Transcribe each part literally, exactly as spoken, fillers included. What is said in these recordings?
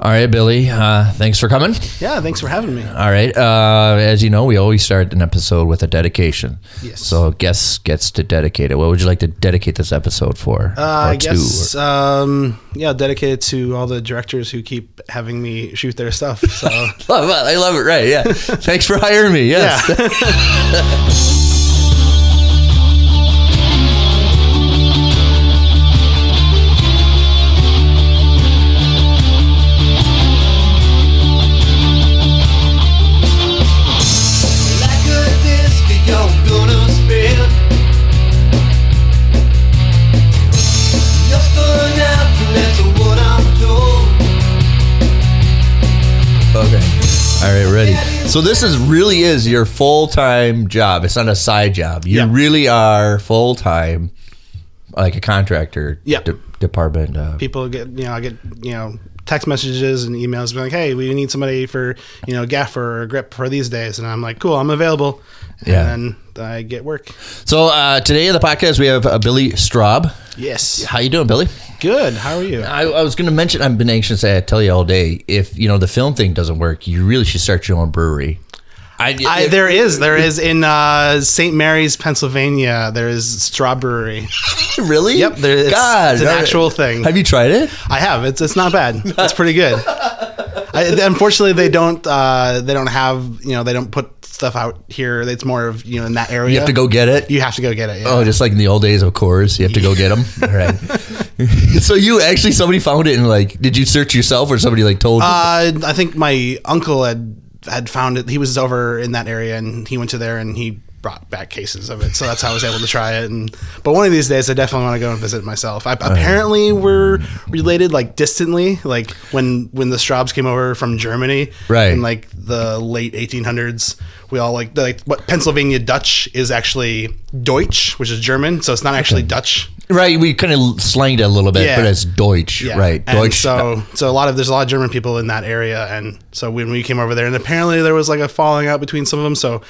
All right, Billy, uh, thanks for coming. Yeah, thanks for having me. All right. Uh, as you know, we always start an episode with a dedication. Yes. So guest gets to dedicate it. What would you like to dedicate this episode for? Uh, I guess, or... um, yeah, dedicate it to all the directors who keep having me shoot their stuff. So love, I love it. Right. Yeah. Thanks for hiring me. Yes. Yeah. All right, ready. So this is really is your full-time job. It's not a side job. You yeah. really are full-time, like a contractor yeah. de- department. Uh, People get, you know, I get, you know, text messages and emails being like, hey, we need somebody for, you know, gaffer or grip for these days. And I'm like, cool, I'm available. And yeah. then I get work. So uh, today on the podcast, we have uh, Billy Straub. Yes. How you doing, Billy? Good. How are you? I, I was going to mention, I've been anxious to tell you all day, if, you know, the film thing doesn't work, you really should start your own brewery. I, I, if, there is. There is in uh, Saint Mary's, Pennsylvania, there is Straw Brewery. Really? Yep. There, it's, God, it's an actual thing. Have you tried it? I have. It's it's not bad. It's pretty good. I, unfortunately, they don't uh, they don't have, you know, they don't put stuff out here. It's more of, you know, in that area. You have to go get it? You have to go get it, yeah. Oh, just like in the old days, of course. You have to go get them? All right. So you actually, somebody found it and, like, did you search yourself or somebody, like, told you? Uh, I think my uncle had had found it. He was over in that area and he went to there and he brought back cases of it. So that's how I was able to try it. And But one of these days, I definitely want to go and visit myself. I, uh, apparently, we're related, like, distantly. Like, when, when the Straubs came over from Germany right. in, like, the late eighteen hundreds, we all, like, like, what Pennsylvania Dutch is actually Deutsch, which is German, so it's not actually okay. Dutch. Right, we kind of slanged it a little bit, yeah. but it's Deutsch, yeah. right? And Deutsch. So, so a lot of there's a lot of German people in that area, and so when we came over there, and apparently there was like a falling out between some of them. So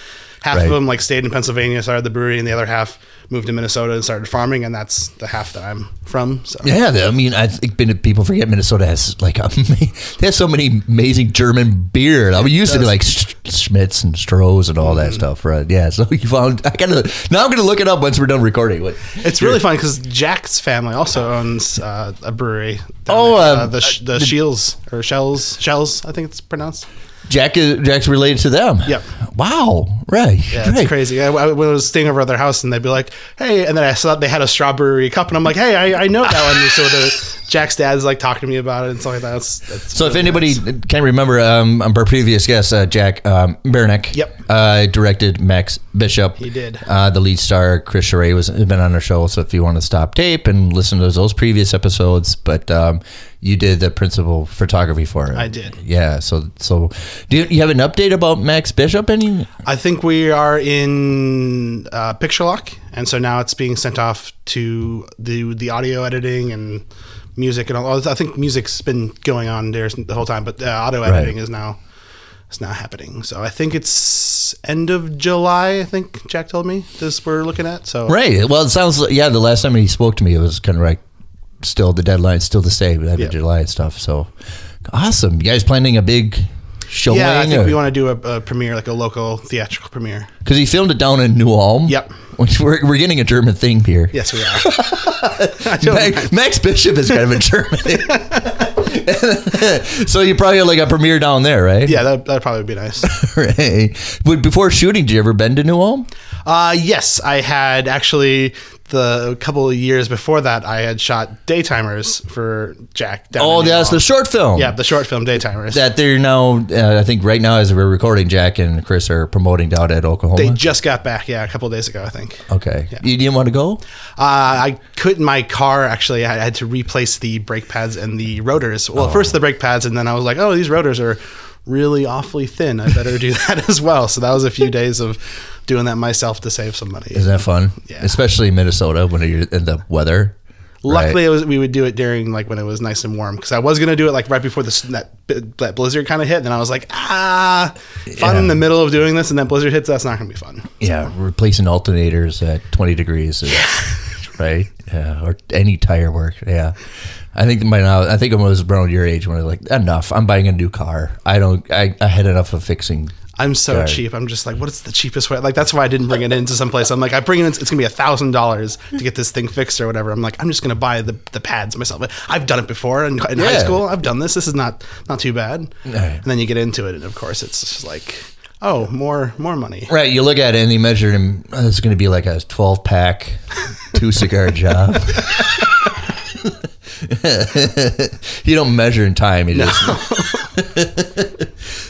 half right. of them like stayed in Pennsylvania, started the brewery, and the other half moved to Minnesota and started farming, and that's the half that I'm from. So yeah, I mean, I think people forget Minnesota has like a, they have so many amazing German beer. I mean, used to be like Schmitz and Stroh's and all that mm. stuff, right? Yeah. So you found I gotta now I'm gonna look it up once we're done recording. What, it's really fun because Jack's family also owns uh, a brewery. Oh, um, uh, the the, the Schell's or Schell's Schell's, I think it's pronounced. Jack is Jack's related to them. Yep. Wow. Right. Yeah, it's crazy. I, I was staying over at their house, and they'd be like, "Hey," and then I saw they had a strawberry cup, and I'm like, "Hey, I, I know that one." And so the, Jack's dad's like talking to me about it and stuff like that. That's, that's so really if anybody nice. Can't remember, um, our previous guest, uh, Jack um, Bernick. Yep. Uh, directed Max Bishop. He did. Uh, the lead star Chris Charae was been on our show. So if you want to stop tape and listen to those previous episodes, but. Um, You did the principal photography for it. I did. Yeah. So, so do you, you have an update about Max Bishop? Any? I think we are in uh, picture lock, and so now it's being sent off to the the audio editing and music and all. I think music's been going on there the whole time, but uh, audio editing right. is now is now happening. So I think it's end of July. I think Jack told me this we're looking at. So right. Well, it sounds like, yeah. The last time he spoke to me, it was kind of like. Still the deadline still the same end yep. of July and stuff. So awesome. You guys planning a big showing? Yeah, I think or? we want to do a, a premiere, like a local theatrical premiere. Because he filmed it down in New Ulm. Yep. Which we're, we're getting a German thing here. Yes, we are. Max, Max Bishop is kind of a German thing. So you probably have like a premiere down there, right? Yeah, that, that'd probably be nice. Right. But before shooting, did you ever been to New Ulm? Uh, yes, I had actually... The a couple of years before that, I had shot Daytimers for Jack. Oh, that's the short film. Yeah, the short film Daytimers. That they're now, uh, I think right now as we're recording, Jack and Chris are promoting down at Oklahoma. They just got back, yeah, a couple of days ago, I think. Okay. Yeah. You didn't want to go? Uh, I couldn't. My car, actually, I had to replace the brake pads and the rotors. Well, oh. first the brake pads, and then I was like, oh, these rotors are... really awfully thin. I better do that as well. So that was a few days of doing that myself to save some money. Isn't that fun? Yeah. Especially in Minnesota when you're in the weather. Luckily, right. it was, we would do it during like when it was nice and warm because I was going to do it like right before this, that, that blizzard kind of hit. And I was like, ah, if yeah. I'm in the middle of doing this and that blizzard hits, that's not going to be fun. So. Yeah. Replacing alternators at twenty degrees. Is, right. Yeah. Or any tire work. Yeah. I think by now, I think I was around your age when I was like, enough. I'm buying a new car. I don't. I, I had enough of fixing. I'm so cars. cheap. I'm just like, what is the cheapest way? Like, that's why I didn't bring it into some place. I'm like, I bring it in. It's gonna be a thousand dollars to get this thing fixed or whatever. I'm like, I'm just gonna buy the, the pads myself. I've done it before in, in yeah. high school. I've done this. This is not not too bad. Right. And then you get into it, and of course, it's just like, oh, more more money. Right. You look at it and you measure him. Oh, it's gonna be like a twelve pack, two cigar job. You don't measure in time. You no. just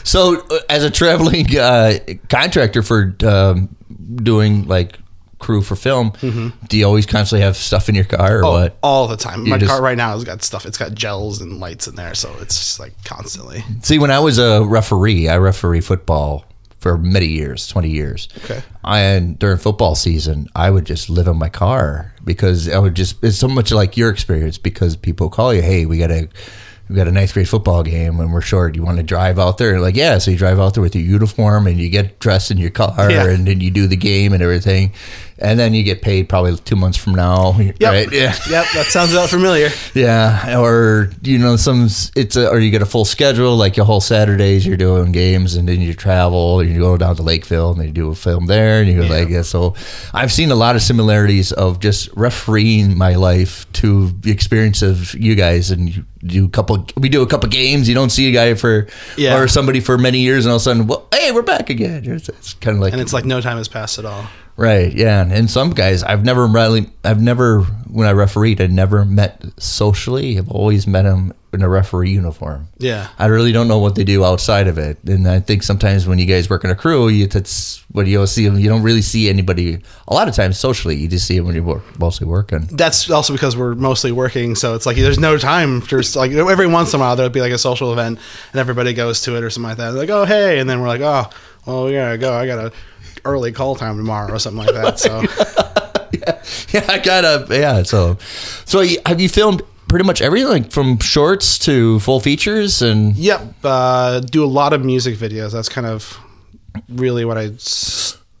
So as a traveling uh, contractor for um, doing like crew for film, mm-hmm. do you always constantly have stuff in your car or oh, what? All the time. You My just, car right now has got stuff. It's got gels and lights in there, so it's just like constantly. See, when I was a referee, I referee football for many years, twenty years. Okay. And during football season, I would just live in my car because I would just, it's so much like your experience because people call you, hey, we got a, we got a ninth grade football game and we're short. You want to drive out there? And like, yeah. So you drive out there with your uniform and you get dressed in your car yeah. and then you do the game and everything. And then you get paid probably two months from now. Yep. Right? Yeah. Yep. That sounds about familiar. Yeah. Or, you know, some, it's, a, or you get a full schedule, like your whole Saturdays, you're doing games and then you travel, you go down to Lakeville and then you do a film there and you go yeah. like, yeah. So I've seen a lot of similarities of just refereeing my life to the experience of you guys. And you do a couple, we do a couple games. You don't see a guy for, yeah. or somebody for many years and all of a sudden, well, hey, we're back again. It's, it's kind of like, and it's like no time has passed at all. Right, yeah, and, and some guys I've never really, I've never when I refereed, I never met socially. I've always met them in a referee uniform. Yeah, I really don't know what they do outside of it, and I think sometimes when you guys work in a crew, you, that's what you always see them. You don't really see anybody a lot of times socially. You just see it when you're mostly working. That's also because we're mostly working, so it's like there's no time. There's like every once in a while there'll be like a social event, and everybody goes to it or something like that. They're like, oh hey, and then we're like, oh well, we gotta go. I gotta. Early call time tomorrow or something like that. So yeah. yeah, I got up. Yeah. So, so have you filmed pretty much everything from shorts to full features and yep. Uh, do a lot of music videos. That's kind of really what I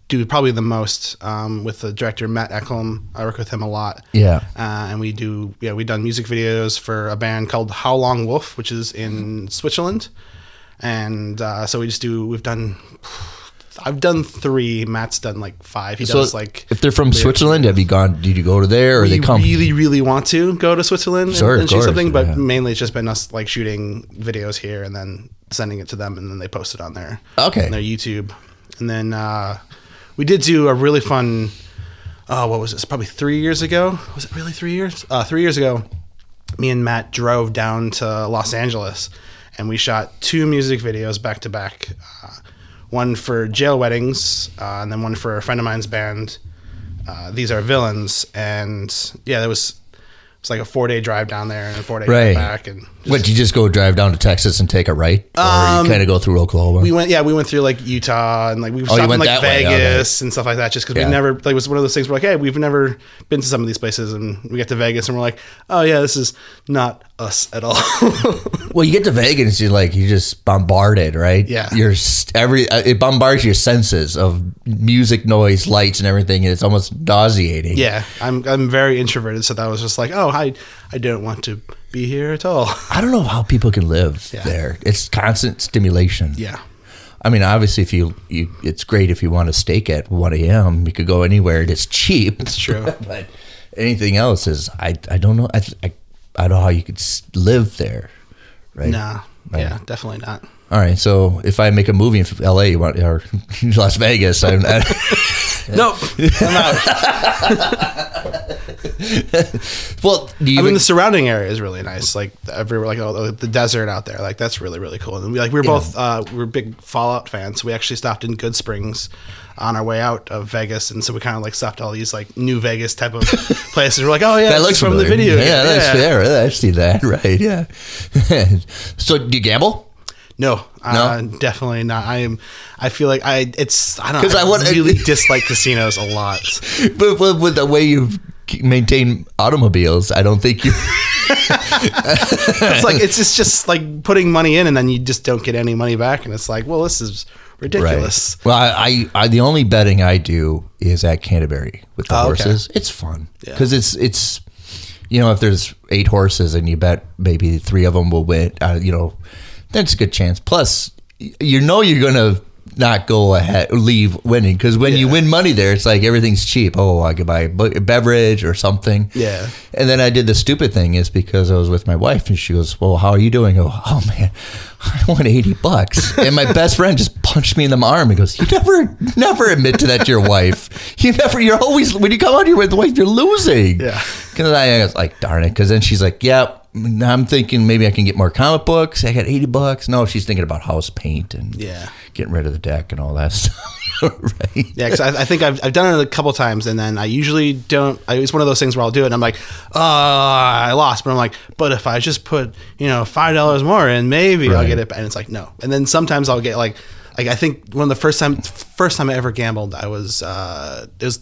do probably the most, um, with the director, Matt Ekholm. I work with him a lot. Yeah. Uh, and we do, yeah, we've done music videos for a band called Howling Wolf, which is in Switzerland. And, uh, so we just do, we've done, I've done three. Matt's done like five. He so does like. If they're from Switzerland, have you gone? Did you go to there, or we they come? Really, really want to go to Switzerland sure, and, and shoot course, something, but yeah. mainly it's just been us like shooting videos here and then sending it to them, and then they post it on their okay, on their YouTube, and then uh, we did do a really fun. Oh, uh, what was this? Probably three years ago. Was it really three years? Uh, three years ago, me and Matt drove down to Los Angeles, and we shot two music videos back to back. Uh, One for Jail Weddings, uh, and then one for a friend of mine's band, uh, These Are Villains. And yeah, there was it was like a four day drive down there and a four day right. drive back. And just, what, you just go drive down to Texas and take a right? Or um, you kind of go through Oklahoma? We went, yeah, we went through like Utah and like we stopped oh, in like Vegas okay. and stuff like that just because yeah. we never, like it was one of those things where like, hey, we've never been to some of these places and we get to Vegas and we're like, oh yeah, this is not us at all. Well, you get to Vegas, you like you just bombarded, right? Yeah, you're every it bombards your senses of music, noise, lights, and everything, and it's almost nauseating. Yeah, I'm I'm very introverted, so that was just like, oh, I I don't want to be here at all. I don't know how people can live yeah. there. It's constant stimulation. Yeah. I mean, obviously, if you, you it's great if you want to steak at one a.m. You could go anywhere. It's cheap. It's true. But anything else is I I don't know I I, I don't know how you could live there. Right? Nah, right. Yeah, definitely not. All right, so if I make a movie in L A, you want or Las Vegas? I'm not, nope, I'm out. Well, do you I mean, the surrounding area is really nice, like everywhere, like oh, the desert out there, like that's really really cool. And we, like we're yeah. both uh, we're big Fallout fans, so we actually stopped in Good Springs on our way out of Vegas, and so we kind of like stopped all these like New Vegas type of places. We're like, oh yeah, that looks from familiar. The video. Yeah, yeah, that's fair. I see that, right? Yeah. So, do you gamble? No, no? Uh, definitely not. I am. I feel like I. It's. I don't. Because I, I want, really dislike casinos a lot. But, but with the way you maintain automobiles, I don't think you. It's like it's just, just like putting money in and then you just don't get any money back, and it's like, well, this is ridiculous. Right. Well, I, I, I the only betting I do is at Canterbury with the oh, horses. Okay. It's fun because yeah. it's it's you know, if there's eight horses and you bet maybe three of them will win, uh, you know, that's a good chance. Plus, you know, you're going to not go ahead, leave winning. Because when yeah. you win money there, it's like everything's cheap. Oh, I could buy a beverage or something. Yeah. And then I did the stupid thing is because I was with my wife and she goes, well, how are you doing? I go, oh, man, I won eighty bucks. And my best friend just punched me in the arm. He goes, you never, never admit to that to your wife. You never, you're always, when you come out here with the wife, you're losing. Yeah. Because I, I was like, darn it. Because then she's like, yeah. I'm thinking maybe I can get more comic books. I got eighty bucks. No, she's thinking about house paint and yeah. getting rid of the deck and all that stuff. Right? Yeah, because I, I think I've, I've done it a couple times, and then I usually don't. I, it's one of those things where I'll do it, and I'm like, oh, I lost. But I'm like, but if I just put, you know, five dollars more in, maybe right. I'll get it. And it's like, no. And then sometimes I'll get like, like I think one of the first time, first time I ever gambled, I was, uh, it was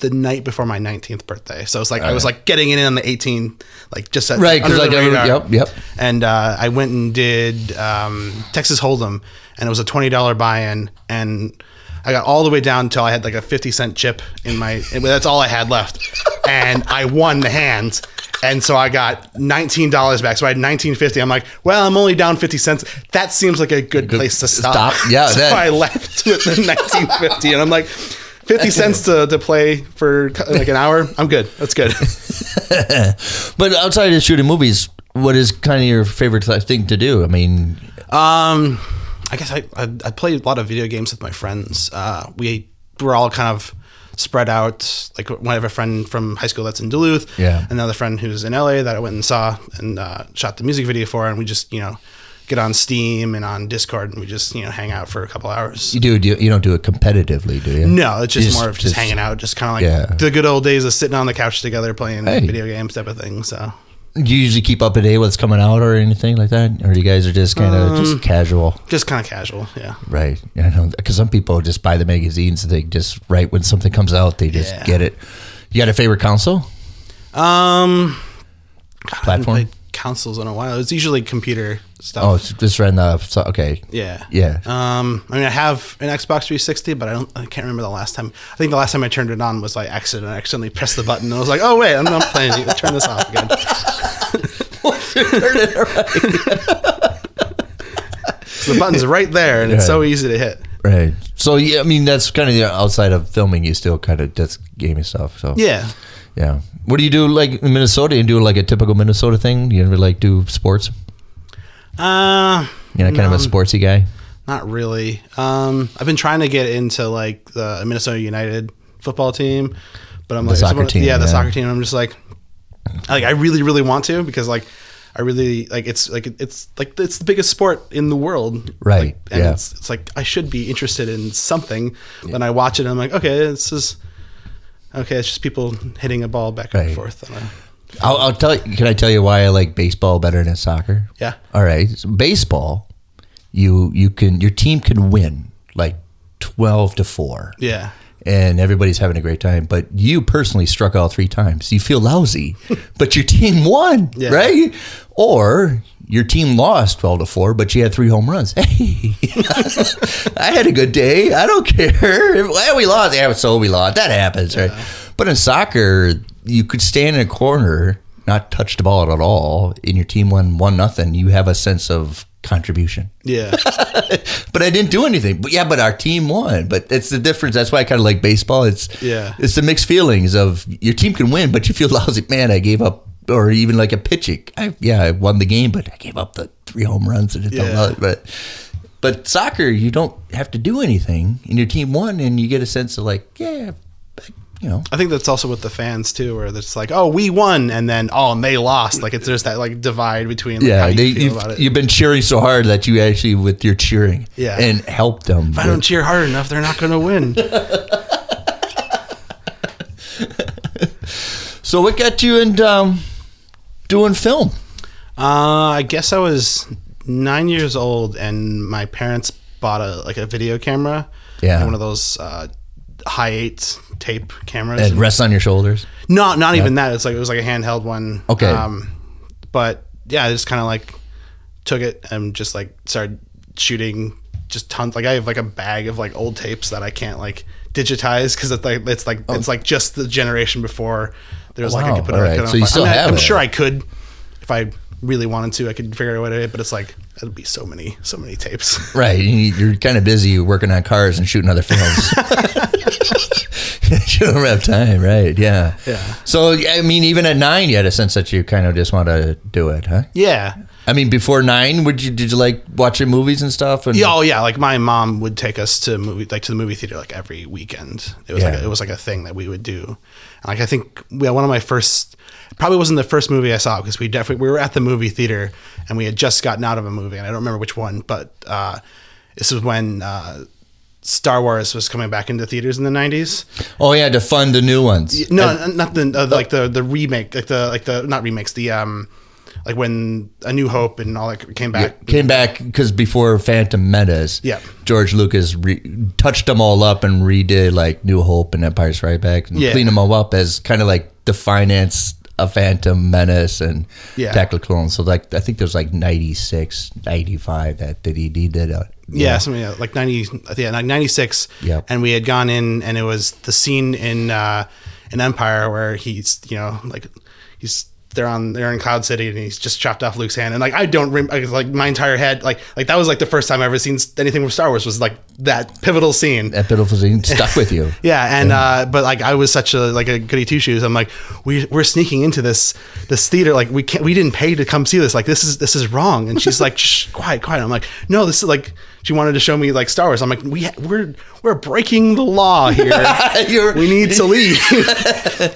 the night before my nineteenth birthday. So it's like, all I was right. like getting in on the eighteenth, like just at, right, under the like radar. Yep, yep. And uh, I went and did um, Texas Hold'em, and it was a twenty dollars buy-in, and I got all the way down until I had like a fifty cent chip in my, that's all I had left. And I won the hand. And so I got nineteen dollars back. So I had nineteen fifty. I'm like, well, I'm only down fifty cents. That seems like a good, good place to stop. stop. Yeah. So then. I left with the nineteen fifty, and I'm like, fifty cents to, to play for like an hour. I'm good. That's good. But outside of shooting movies, what is kind of your favorite thing to do? I mean, um, I guess I, I, I play a lot of video games with my friends. Uh, we were all kind of spread out. Like, I have a friend from high school that's in Duluth, yeah. another friend who's in L A that I went and saw and uh, shot the music video for, and we just, you know, get on Steam and on Discord, and we just, you know, hang out for a couple hours. You do, do you, you don't do it competitively, do you? No, it's just, just more of just, just hanging out, just kind of like yeah. the good old days of sitting on the couch together playing hey. video games type of thing, so... Do you usually keep up to date what's coming out or anything like that? Or you guys are just kind of um, just casual? Just kind of casual, yeah. Right. I know, because some people just buy the magazines and they just, right when something comes out, they just yeah. get it. You got a favorite console? Um, God, Platform? I haven't played consoles in a while. It's usually computer stuff. Oh, it's just right now. So, okay. Yeah. Yeah. Um, I mean, I have an Xbox three sixty, but I don't. I can't remember the last time. I think the last time I turned it on was like accident. I accidentally pressed the button, and I was like, oh, wait, I'm not playing. Turn this off again. So the button's right there, and right. it's so easy to hit. Right. So yeah, I mean, that's kind of, you know, outside of filming, you still kind of just gaming stuff. So yeah, yeah. What do you do like in Minnesota? You do like a typical Minnesota thing? You ever like do sports? Uh, you know, kind no, of a sportsy guy. Not really. Um, I've been trying to get into like the Minnesota United football team, but I'm the like soccer someone, team, yeah, the yeah. soccer team. I'm just like. Like I really, really want to because like I really like it's like it's like it's the biggest sport in the world, right? Like, and yeah. it's, it's like I should be interested in something. Yeah. When I watch it, and I'm like, okay, this is okay. It's just people hitting a ball back right. and forth. And I, I'll, I'll tell you. Can I tell you why I like baseball better than soccer? Yeah. All right, so baseball, you you can your team can win like twelve to four. Yeah. And everybody's having a great time, but you personally struck out three times. You feel lousy, but your team won, yeah. right? Or your team lost twelve to four, but you had three home runs. Hey, I had a good day. I don't care. If we lost. Yeah, so we lost. That happens, yeah. right? But in soccer, you could stand in a corner, not touch the ball at all, and your team won one nothing. You have a sense of contribution. Yeah. But I didn't do anything. But yeah, but our team won. But it's the difference. That's why I kind of like baseball. It's yeah. It's the mixed feelings of your team can win, but you feel lousy. Man, I gave up, or even like a pitching. I, yeah, I won the game, but I gave up the three home runs and it's yeah. all but but soccer, you don't have to do anything, and your team won, and you get a sense of like, yeah, you know. I think that's also with the fans too, where it's like, oh, we won, and then oh, and they lost. Like it's there's that like divide between like, yeah, how you they, feel you've, about it. You've been cheering so hard that you actually with your cheering yeah. and help them. If I don't cheer hard enough, they're not going to win. So what got you into um, doing film? Uh, I guess I was nine years old, and my parents bought a like a video camera. Yeah, one of those. Uh, Hi eight tape cameras. It rests on your shoulders? No, not yeah. even that. It's like it was like a handheld one. Okay. Um, but yeah, I just kind of like took it and just like started shooting just tons. Like I have like a bag of like old tapes that I can't like digitize because it's like it's like oh. it's like just the generation before There's oh, like wow. I could put it right. on. So you still I mean, have I'm it. sure I could if I really wanted to. I could figure out what it is, but it's like that'd be so many, so many tapes. Right, you're kind of busy working on cars and shooting other films. You don't have time, right? Yeah, yeah. So I mean, even at nine, you had a sense that you kind of just want to do it, huh? Yeah. I mean, before nine, would you did you like watching movies and stuff? And yeah, oh yeah, like my mom would take us to movie like to the movie theater like every weekend. It was yeah. like a, it was like a thing that we would do. And like I think yeah, one of my first probably wasn't the first movie I saw because we definitely we were at the movie theater and we had just gotten out of a movie and I don't remember which one, but uh, this was when uh, Star Wars was coming back into theaters in the nineties. Oh yeah, to fund the new ones. No, and, not the uh, like the the remake, like the like the not remakes the. Um, Like when A New Hope and all that came back. Yeah, came back because before Phantom Menace, yeah. George Lucas re- touched them all up and redid like New Hope and Empire Strikes Back and yeah. cleaned them all up as kind of like the finance of Phantom Menace and yeah. Attack of the Clones. So like I think there's like ninety-six, ninety-five that, that he did it. Yeah, yeah something like ninety, yeah, like ninety-six. Yeah. And we had gone in and it was the scene in uh, in Empire where he's, you know, like he's... They're on. They're in Cloud City, and he's just chopped off Luke's hand. And like, I don't rem- like my entire head. Like, like that was like the first time I ever seen anything from Star Wars. Was like that pivotal scene. That pivotal scene stuck with you. Yeah, and yeah. Uh, but like I was such a like a goody two shoes. I'm like, we we're sneaking into this this theater. Like we can't. We didn't pay to come see this. Like this is this is wrong. And she's like, shh, quiet, quiet. I'm like, no, this is like. She wanted to show me like Star Wars. I'm like, we ha- we're we're breaking the law here. We need to leave.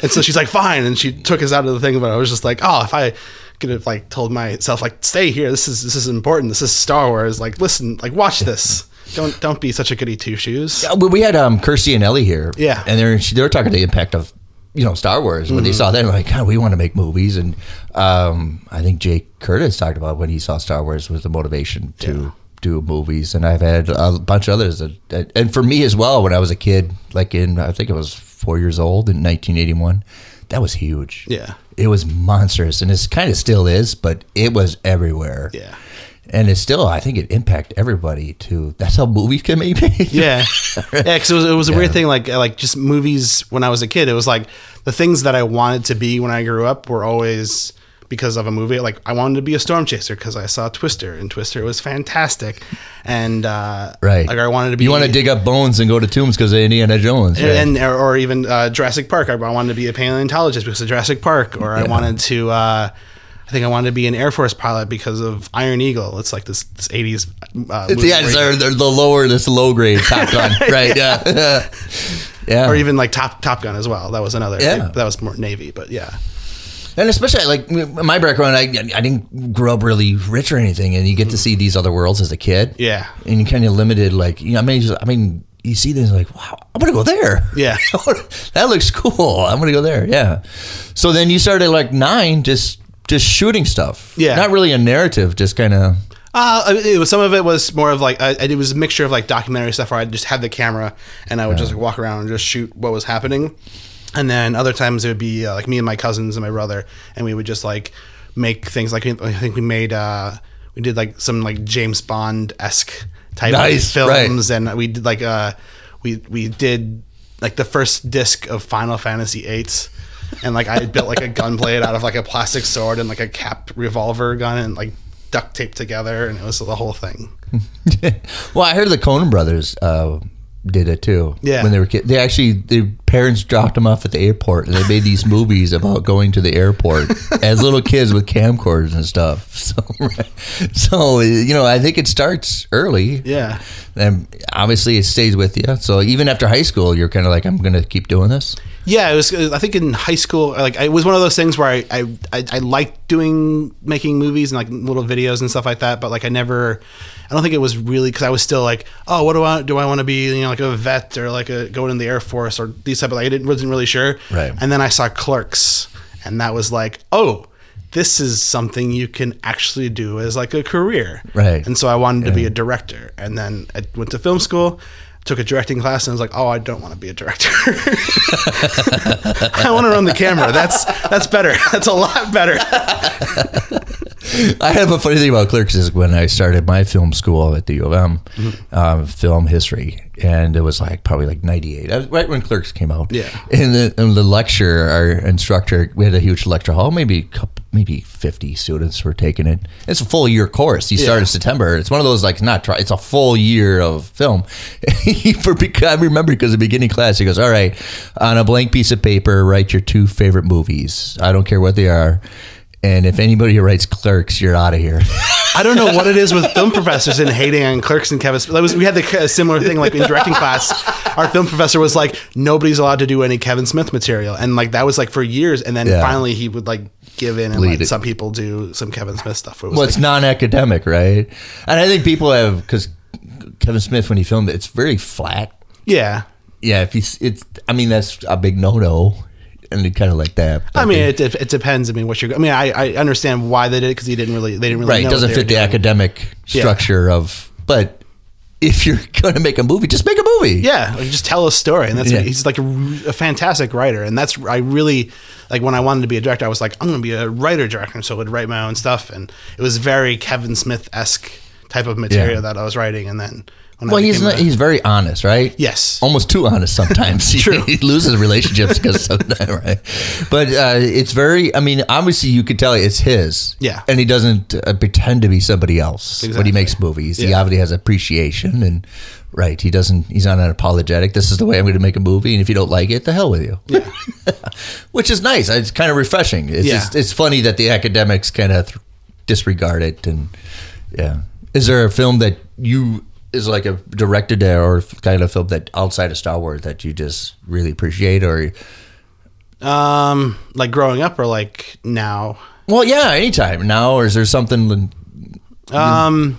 And so she's like, fine. And she took us out of the thing. But I was just like, oh, if I could have like told myself like, stay here. This is this is important. This is Star Wars. Like, listen, like watch this. Don't don't be such a goody two shoes. Yeah, we had um, Kirstie and Ellie here. Yeah, and they're they were talking the impact of you know Star Wars when mm-hmm. they saw that. They're like, God, we want to make movies. And um, I think Jake Curtis talked about when he saw Star Wars was the motivation to. Yeah. do movies, and I've had a bunch of others that, and for me as well when I was a kid, like in I think I was four years old in nineteen eighty-one, that was huge. Yeah, it was monstrous, and it's kind of still is, but it was everywhere. Yeah, and it's still I think it impacted everybody too. That's how movies can be made. Yeah. Right? Yeah, because it was, it was a yeah. weird thing, like like just movies when I was a kid, it was like the things that I wanted to be when I grew up were always because of a movie. Like I wanted to be a storm chaser because I saw Twister, and Twister was fantastic. And uh, right. like I wanted to be, you want to dig up bones and go to tombs because of Indiana Jones. Right? And, and or, or even uh, Jurassic Park. I wanted to be a paleontologist because of Jurassic Park, or yeah. I wanted to, uh, I think I wanted to be an Air Force pilot because of Iron Eagle. It's like this, this eighties uh, movie. Yeah, it's our, they're the lower, this low grade Top Gun. Right. Yeah. Yeah. Yeah. Or even like Top, Top Gun as well. That was another, yeah. like, that was more Navy, but yeah. And especially like my background, I I didn't grow up really rich or anything, and you get to see these other worlds as a kid. Yeah, and you kind of limited, like you know, I mean, just, I mean, you see this like, wow, I'm gonna go there. Yeah, that looks cool. I'm gonna go there. Yeah. So then you started like nine, just just shooting stuff. Yeah, not really a narrative, just kind of. Uh, it was, some of it was more of like, uh, it was a mixture of like documentary stuff where I just had the camera and I would yeah. just like walk around and just shoot what was happening. And then other times it would be uh, like me and my cousins and my brother, and we would just like make things like, I think we made, uh, we did like some like James Bond-esque type nice, of films. Right. And we did like, uh, we, we did like the first disc of Final Fantasy eight. And like I built like a gun blade out of like a plastic sword and like a cap revolver gun and like duct taped together. And it was the whole thing. Well, I heard the Coen brothers, uh, did it too. Yeah. When they were kids, they actually their parents dropped them off at the airport, and they made these movies about going to the airport as little kids with camcorders and stuff. So, so you know, I think it starts early. Yeah. And obviously, it stays with you. So even after high school, you're kind of like, I'm going to keep doing this. Yeah, it was. I think in high school, like it was one of those things where I I, I, I liked doing making movies and like little videos and stuff like that, but like I never. I don't think it was really because I was still like, oh, what do I do? I want to be, you know, like a vet or like a going in the Air Force or these type of like. I didn't, wasn't really sure. Right. And then I saw Clerks, and that was like, oh, this is something you can actually do as like a career. Right. And so I wanted yeah. to be a director, and then I went to film school, took a directing class, and I was like, oh, I don't want to be a director. I want to run the camera. That's that's better. That's a lot better. I have a funny thing about Clerks is when I started my film school at the U of M, mm-hmm. um, film history, and it was like probably like ninety-eight. I was right when Clerks came out. Yeah. And the, and the lecture, our instructor, we had a huge lecture hall. Maybe a couple, maybe fifty students were taking it. It's a full year course. You yeah. start in September. It's one of those like not try. It's a full year of film. For I remember because the beginning class, he goes, "All right, on a blank piece of paper, write your two favorite movies. I don't care what they are. And if anybody who writes Clerks, you're out of here." I don't know what it is with film professors and hating on Clerks and Kevin Smith. That was, we had the a similar thing like in directing class. Our film professor was like, nobody's allowed to do any Kevin Smith material. And like that was like for years. And then yeah. finally he would like give in and like, some people do some Kevin Smith stuff. It was well, like, it's non-academic, right? And I think people have, because Kevin Smith, when he filmed it, it's very flat. Yeah. Yeah. If he's, it's, I mean, that's a big no-no. And kind of like that. I mean, it, it depends. I mean, what you're. I mean, I, I understand why they did it because he didn't really. They didn't really. Right, know it doesn't fit the doing. academic structure yeah. of. But if you're going to make a movie, just make a movie. Yeah, like just tell a story, and that's yeah. he's like a, a fantastic writer, and that's I really like when I wanted to be a director, I was like, I'm going to be a writer director, so I would write my own stuff, and it was very Kevin Smith-esque type of material yeah. that I was writing, and then. When well, he's not, he's very honest, right? Yes. Almost too honest sometimes. True. He, he loses relationships because sometimes, right? But uh, it's very, I mean, obviously you could tell it's his. Yeah. And he doesn't uh, pretend to be somebody else exactly. when he makes movies. Yeah. He obviously has appreciation and, right, he doesn't, he's not unapologetic. This is the way I'm going to make a movie, and if you don't like it, the hell with you. Yeah. Which is nice. It's kind of refreshing. It's, yeah. just, it's funny that the academics kind of th- disregard it. And yeah. Is there a film that you... is like a directed or kind of film that outside of Star Wars that you just really appreciate, or um, like growing up or like now? Well, yeah, anytime now. Or is there something? Um, I'm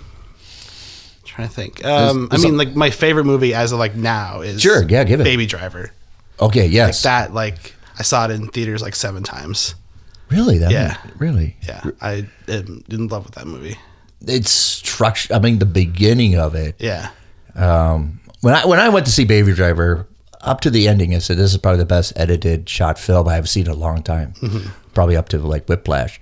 trying to think. Um, there's, there's I mean, some... like my favorite movie as of like now is sure, yeah, give it Baby Driver. Okay, yes, like that. Like I saw it in theaters like seven times. Really? That yeah. Movie, really? Yeah. I am in love with that movie. It's structure. I mean, the beginning of it. Yeah. Um, when I when I went to see Baby Driver, up to the ending, I said, "This is probably the best edited shot film I have seen in a long time." Mm-hmm. Probably up to like Whiplash,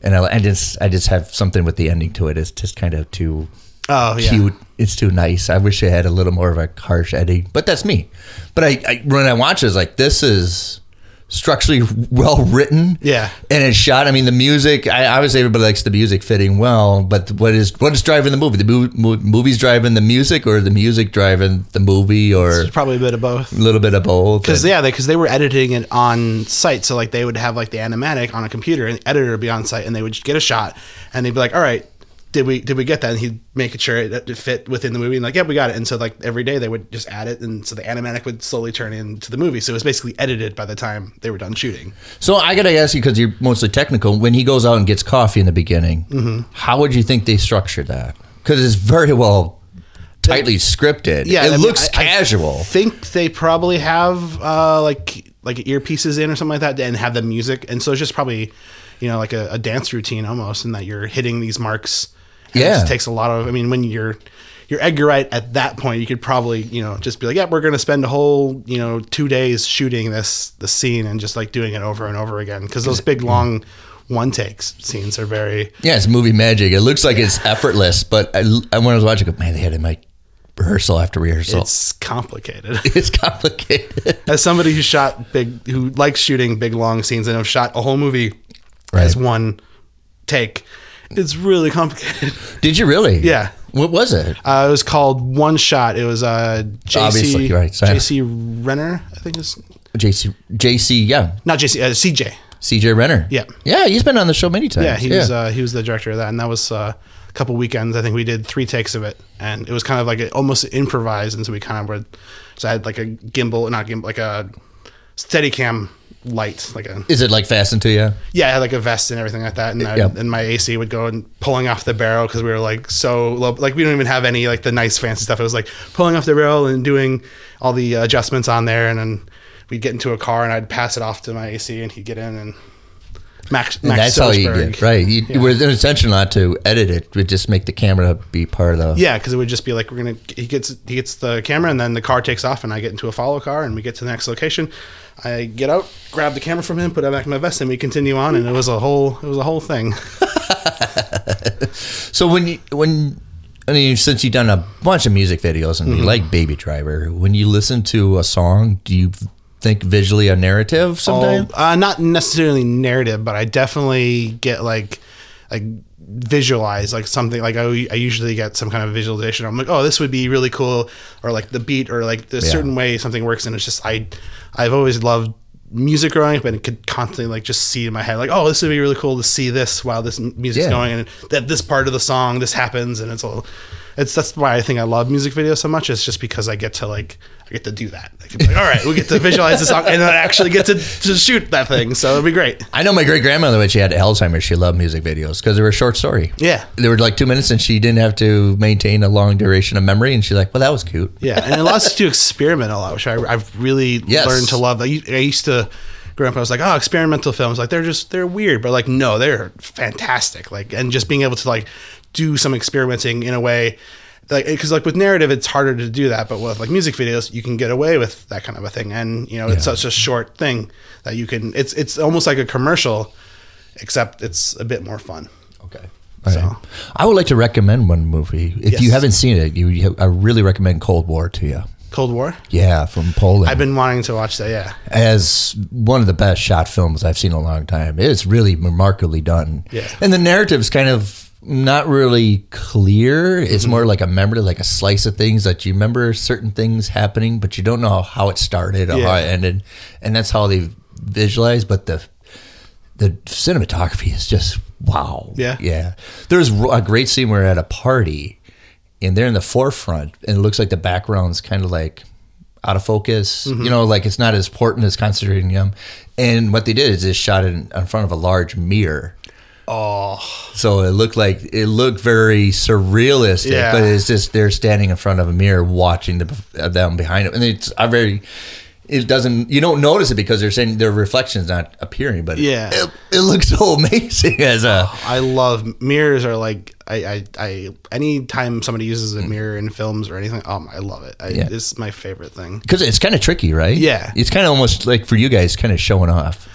and I, I just I just have something with the ending to it. It's just kind of too oh, cute. Yeah. It's too nice. I wish it had a little more of a harsh editing, but that's me. But I, I when I watch it, it's like this is. Structurally well written, yeah, and it's shot. I mean, the music. I obviously everybody likes the music fitting well, but what is what is driving the movie? The mo- movie's driving the music, or the music driving the movie, or it's probably a bit of both. A little bit of both, because yeah, because they, they were editing it on site, so like they would have like the animatic on a computer, and the editor would be on site, and they would just get a shot, and they'd be like, "All right, did we did we get that?" And he'd make sure it, it fit within the movie, and like, "Yeah, we got it." And so like every day they would just add it, and so the animatic would slowly turn into the movie. So it was basically edited by the time they were done shooting. So I gotta ask you, because you're mostly technical, when he goes out and gets coffee in the beginning, mm-hmm. how would you think they structured that? Because it's very well tightly they, scripted. Yeah, it I looks mean, I, casual. I think they probably have uh, like like earpieces in or something like that, and have the music, and so it's just probably you know like a, a dance routine almost, in that you're hitting these marks. Yeah, it takes a lot of. I mean, when you're you're Edgar Wright at that point, you could probably you know just be like, yeah, we're going to spend a whole you know two days shooting this the scene and just like doing it over and over again, because those big long one takes scenes are very yeah, it's movie magic. It looks like yeah. it's effortless, but I, I when I was watching, I go, man, they had it like rehearsal after rehearsal. It's complicated. It's complicated. As somebody who shot big, who likes shooting big long scenes, and have shot a whole movie right. as one take. It's really complicated. Did you really? Yeah. What was it? Uh, it was called One Shot. It was uh, J C right. J C Renner, I think it's J C J C yeah. Not J C uh, C J. C J Renner. Yeah. Yeah, he's been on the show many times. Yeah, he yeah. was uh, he was the director of that, and that was uh, a couple weekends. I think we did three takes of it, and it was kind of like a, almost improvised, and so we kind of were so I had like a gimbal, not gimbal, like a Steadicam light, like a is it like fastened to you? Yeah, I had like a vest and everything like that, and I, yep. and my A C would go and pulling off the barrel, because we were like so low, like we don't even have any like the nice fancy stuff. It was like pulling off the barrel and doing all the adjustments on there, and then we'd get into a car and I'd pass it off to my A C, and he'd get in and Max. And Max that's how you did, right? You yeah. were intention not to edit it. It would just make the camera be part of the yeah, because it would just be like we're gonna. He gets he gets the camera, and then the car takes off, and I get into a follow car, and we get to the next location. I get out, grab the camera from him, put it back in my vest, and we continue on. And it was a whole, it was a whole thing. So when you, when I mean, since you've done a bunch of music videos and mm-hmm. you like Baby Driver, when you listen to a song, do you think visually a narrative sometimes? Oh, uh, not necessarily narrative, but I definitely get like like visualize like something. Like I, I usually get some kind of visualization. I'm like, oh, this would be really cool, or like the beat, or like the yeah. certain way something works. And it's just I I've always loved music growing up, and it could constantly like just see in my head like, oh, this would be really cool to see this while this music's yeah. going, and that this part of the song this happens, and it's all it's that's why I think I love music videos so much. It's just because I get to like I get to do that. I can be like, all right, we get to visualize the song, and then I actually get to, to shoot that thing. So it'd be great. I know my great grandmother, when she had Alzheimer's, she loved music videos because they were a short story. Yeah, they were like two minutes, and she didn't have to maintain a long duration of memory. And she's like, well, that was cute. Yeah, and it allows us to experiment a lot, which I, I've really yes. learned to love. I used to. Growing up, I was like, oh, experimental films, like they're just they're weird, but like no, they're fantastic. Like, and just being able to like do some experimenting in a way, like because like with narrative, it's harder to do that, but with like music videos, you can get away with that kind of a thing, and you know, it's yeah. such a short thing that you can. It's it's almost like a commercial, except it's a bit more fun. Okay. So. Right. I would like to recommend one movie if yes. you haven't seen it. You, you, I really recommend Cold War to you. Cold War? Yeah, from Poland. I've been wanting to watch that, yeah. As one of the best shot films I've seen in a long time. It's really remarkably done. Yeah. And the narrative's kind of not really clear. It's mm-hmm. more like a memory, like a slice of things that you remember certain things happening, but you don't know how it started or yeah. how it ended. And that's how they visualize. But the the cinematography is just, wow. Yeah. Yeah. There's a great scene where at a party, and they're in the forefront, and it looks like the background's kind of like out of focus. Mm-hmm. You know, like it's not as important as concentrating them. And what they did is they shot it in, in front of a large mirror. Oh. So it looked like, it looked very surrealistic, yeah. but it's just they're standing in front of a mirror watching the, them behind them. And it's a very... It doesn't. You don't notice it because they're saying their reflection's not appearing, but yeah, it, it looks so amazing. As a, oh, I love mirrors. Are like I, I, I. Anytime somebody uses a mirror in films or anything, um, I love it. I, yeah. It's my favorite thing because it's kind of tricky, right? Yeah, it's kind of almost like for you guys, kind of showing off.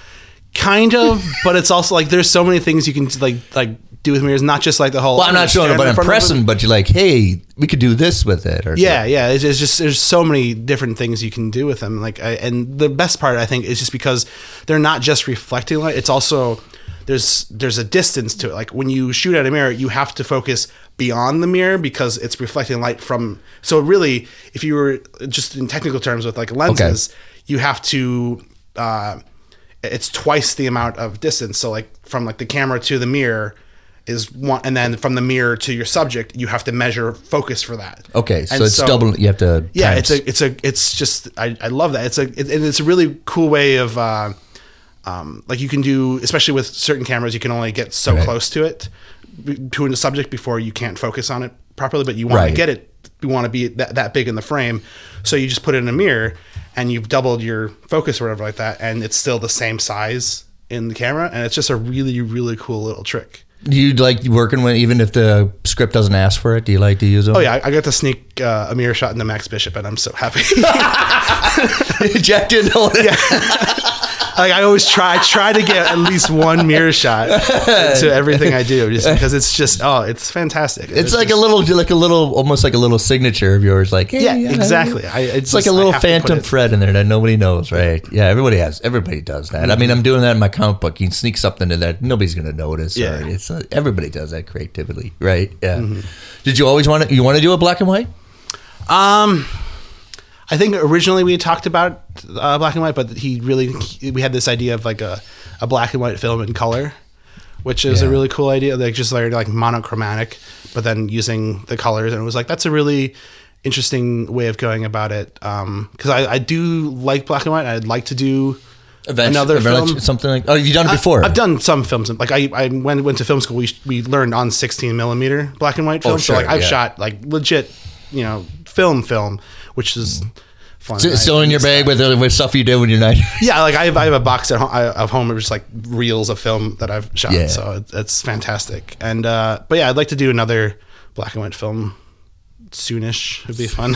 Kind of, but it's also like there's so many things you can like like. do with mirrors, not just like the whole... Well, I'm not showing it, but impressing, but you're like, hey, we could do this with it. Or yeah, something. yeah. It's, it's just, there's so many different things you can do with them. Like, I, and the best part, I think, is just because they're not just reflecting light, it's also... There's there's a distance to it. Like when you shoot at a mirror, you have to focus beyond the mirror because it's reflecting light from... So really, if you were just in technical terms with like lenses, okay. you have to... Uh, it's twice the amount of distance. So like from like the camera to the mirror... is one, and then from the mirror to your subject, you have to measure focus for that. Okay, so and it's so, double. You have to. Yeah, times. it's a, it's a, it's just. I, I love that. It's a, it, and it's a really cool way of, uh, um, like you can do, especially with certain cameras, you can only get so right. close to it, to a subject before you can't focus on it properly. But you want right. to get it. You want to be that, that big in the frame, so you just put it in a mirror, and you've doubled your focus or whatever like that, and it's still the same size in the camera, and it's just a really, really cool little trick. Do you like working when, even if the script doesn't ask for it, do you like to use them? Oh yeah, I, I got to sneak uh, a mirror shot into Max Bishop, and I'm so happy. Jack didn't hold it. Yeah. Like I always try, I try to get at least one mirror shot to everything I do, just because it's just oh, it's fantastic. It's, it's like just, a little, like a little, almost like a little signature of yours. Like hey, yeah, yeah, exactly. I, it's, it's like just, a little Phantom Fred in there that nobody knows, right? Yeah, everybody has, everybody does that. Mm-hmm. I mean, I'm doing that in my comic book. You can sneak something in that nobody's gonna notice. Yeah. Or it's everybody does that creatively, right? Yeah. Mm-hmm. Did you always want to? You want to do a black and white? Um, I think originally we talked about uh, black and white, but he really he, we had this idea of like a, a black and white film in color, which is yeah. a really cool idea. Like just like, like monochromatic, but then using the colors, and it was like that's a really interesting way of going about it. Um, because I, I do like black and white. I'd like to do. Eventually, Another eventually, film, something like. Oh, you've done it before. I, I've done some films. Like I, I went, went to film school. We we learned on sixteen millimeter black and white film. Oh, sure, so like I've yeah. shot like legit, you know, film film, which is fun. So, still in your bag with with stuff you do when you're not. Yeah, like I have I have a box at home of home of just like reels of film that I've shot. Yeah. So it, it's fantastic. And uh, but yeah, I'd like to do another black and white film soonish. It'd be fun.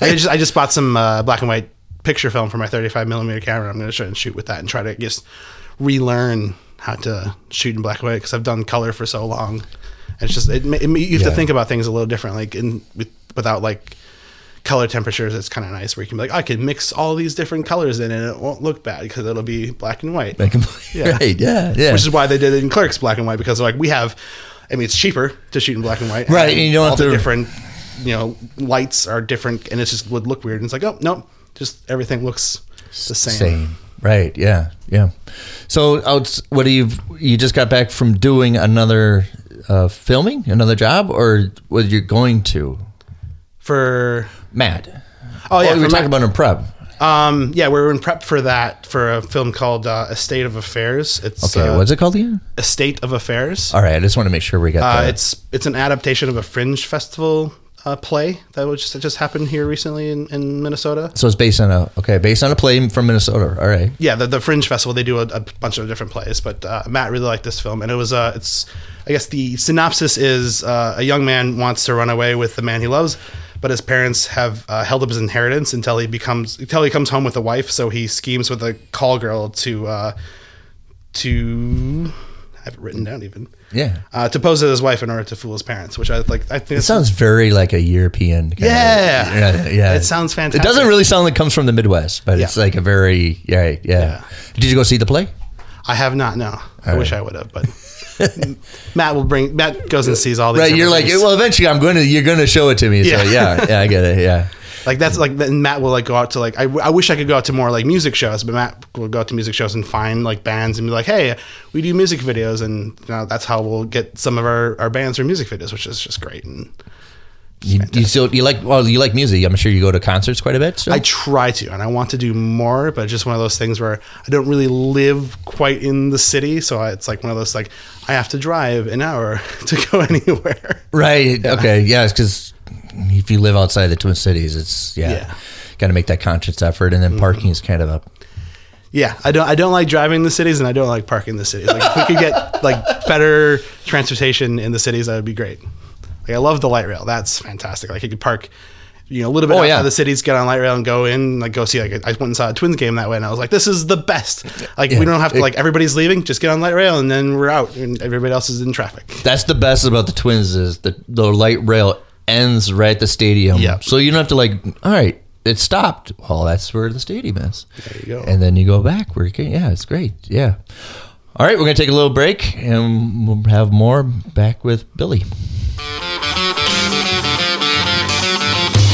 I just I just bought some uh, black and white picture film for my thirty-five millimeter camera. I'm going to try and shoot with that and try to just relearn how to shoot in black and white because I've done color for so long. It's just it, it, you have yeah. to think about things a little different, like in with, without like color temperatures. It's kind of nice where you can be like, I can mix all these different colors in and it won't look bad because it'll be black and white. Black and white. Yeah. Right. Yeah, yeah. Which is why they did it in Clerks black and white, because like we have, I mean, it's cheaper to shoot in black and white. Right. And, and you don't all have to... the different, you know, lights are different and it just would look weird. And it's like, oh, no, just everything looks the same. Same. Right. Yeah. Yeah. So what do you, you just got back from doing another uh, filming, another job, or what you're going to? For Matt. Oh yeah, well, we were talking about in prep. Um, yeah, we were in prep for that, for a film called uh, A State of Affairs. It's okay. Uh, what's it called again? A State of Affairs. All right, I just want to make sure we got uh, that. It's it's an adaptation of a Fringe Festival uh, play that was just that just happened here recently in, in Minnesota. So it's based on a okay, based on a play from Minnesota. All right. Yeah, the, the Fringe Festival, they do a, a bunch of different plays, but uh, Matt really liked this film, and it was uh, it's I guess the synopsis is uh, a young man wants to run away with the man he loves, but his parents have uh, held up his inheritance until he becomes until he comes home with a wife. So he schemes with a call girl to uh, to I have it written down even yeah uh, to pose as his wife in order to fool his parents. Which I like. I think it sounds very like a European. Kind yeah, of, yeah, yeah. It sounds fantastic. It doesn't really sound like it comes from the Midwest, but yeah. it's like a very yeah, yeah yeah. Did you go see the play? I have not. No, all I right. wish I would have, but. Matt will bring. Matt goes and sees all these. Right, you're like, things. Well, eventually, I'm going to. You're going to show it to me. Yeah. So yeah, yeah, I get it. Yeah, like that's like. Then Matt will like go out to like. I, I wish I could go out to more like music shows, but Matt will go out to music shows and find like bands and be like, hey, we do music videos, and you know, that's how we'll get some of our, our bands for music videos, which is just great. And you, you still you like well you like music. I'm sure you go to concerts quite a bit. So. I try to, and I want to do more, but it's just one of those things where I don't really live quite in the city, so I, it's like one of those like. I have to drive an hour to go anywhere. Right. Yeah. Okay. Yeah. Because if you live outside the Twin Cities, it's yeah, yeah. got to make that conscious effort, and then parking mm-hmm. is kind of a. Yeah, I don't. I don't like driving the cities, and I don't like parking the cities. Like if we could get like better transportation in the cities, that would be great. Like I love the light rail. That's fantastic. Like you could park, you know, a little bit oh, outside yeah. the cities, get on light rail and go in, like go see, like I went and saw a Twins game that way, and I was like, this is the best. Like yeah. we don't have to, like everybody's leaving, just get on light rail and then we're out and everybody else is in traffic. That's the best about the Twins is the, the light rail ends right at the stadium. Yep. So you don't have to like, all right, it stopped. Well, that's where the stadium is. There you go. And then you go back where you can. Yeah, it's great. Yeah. All right, we're going to take a little break and we'll have more back with Billy.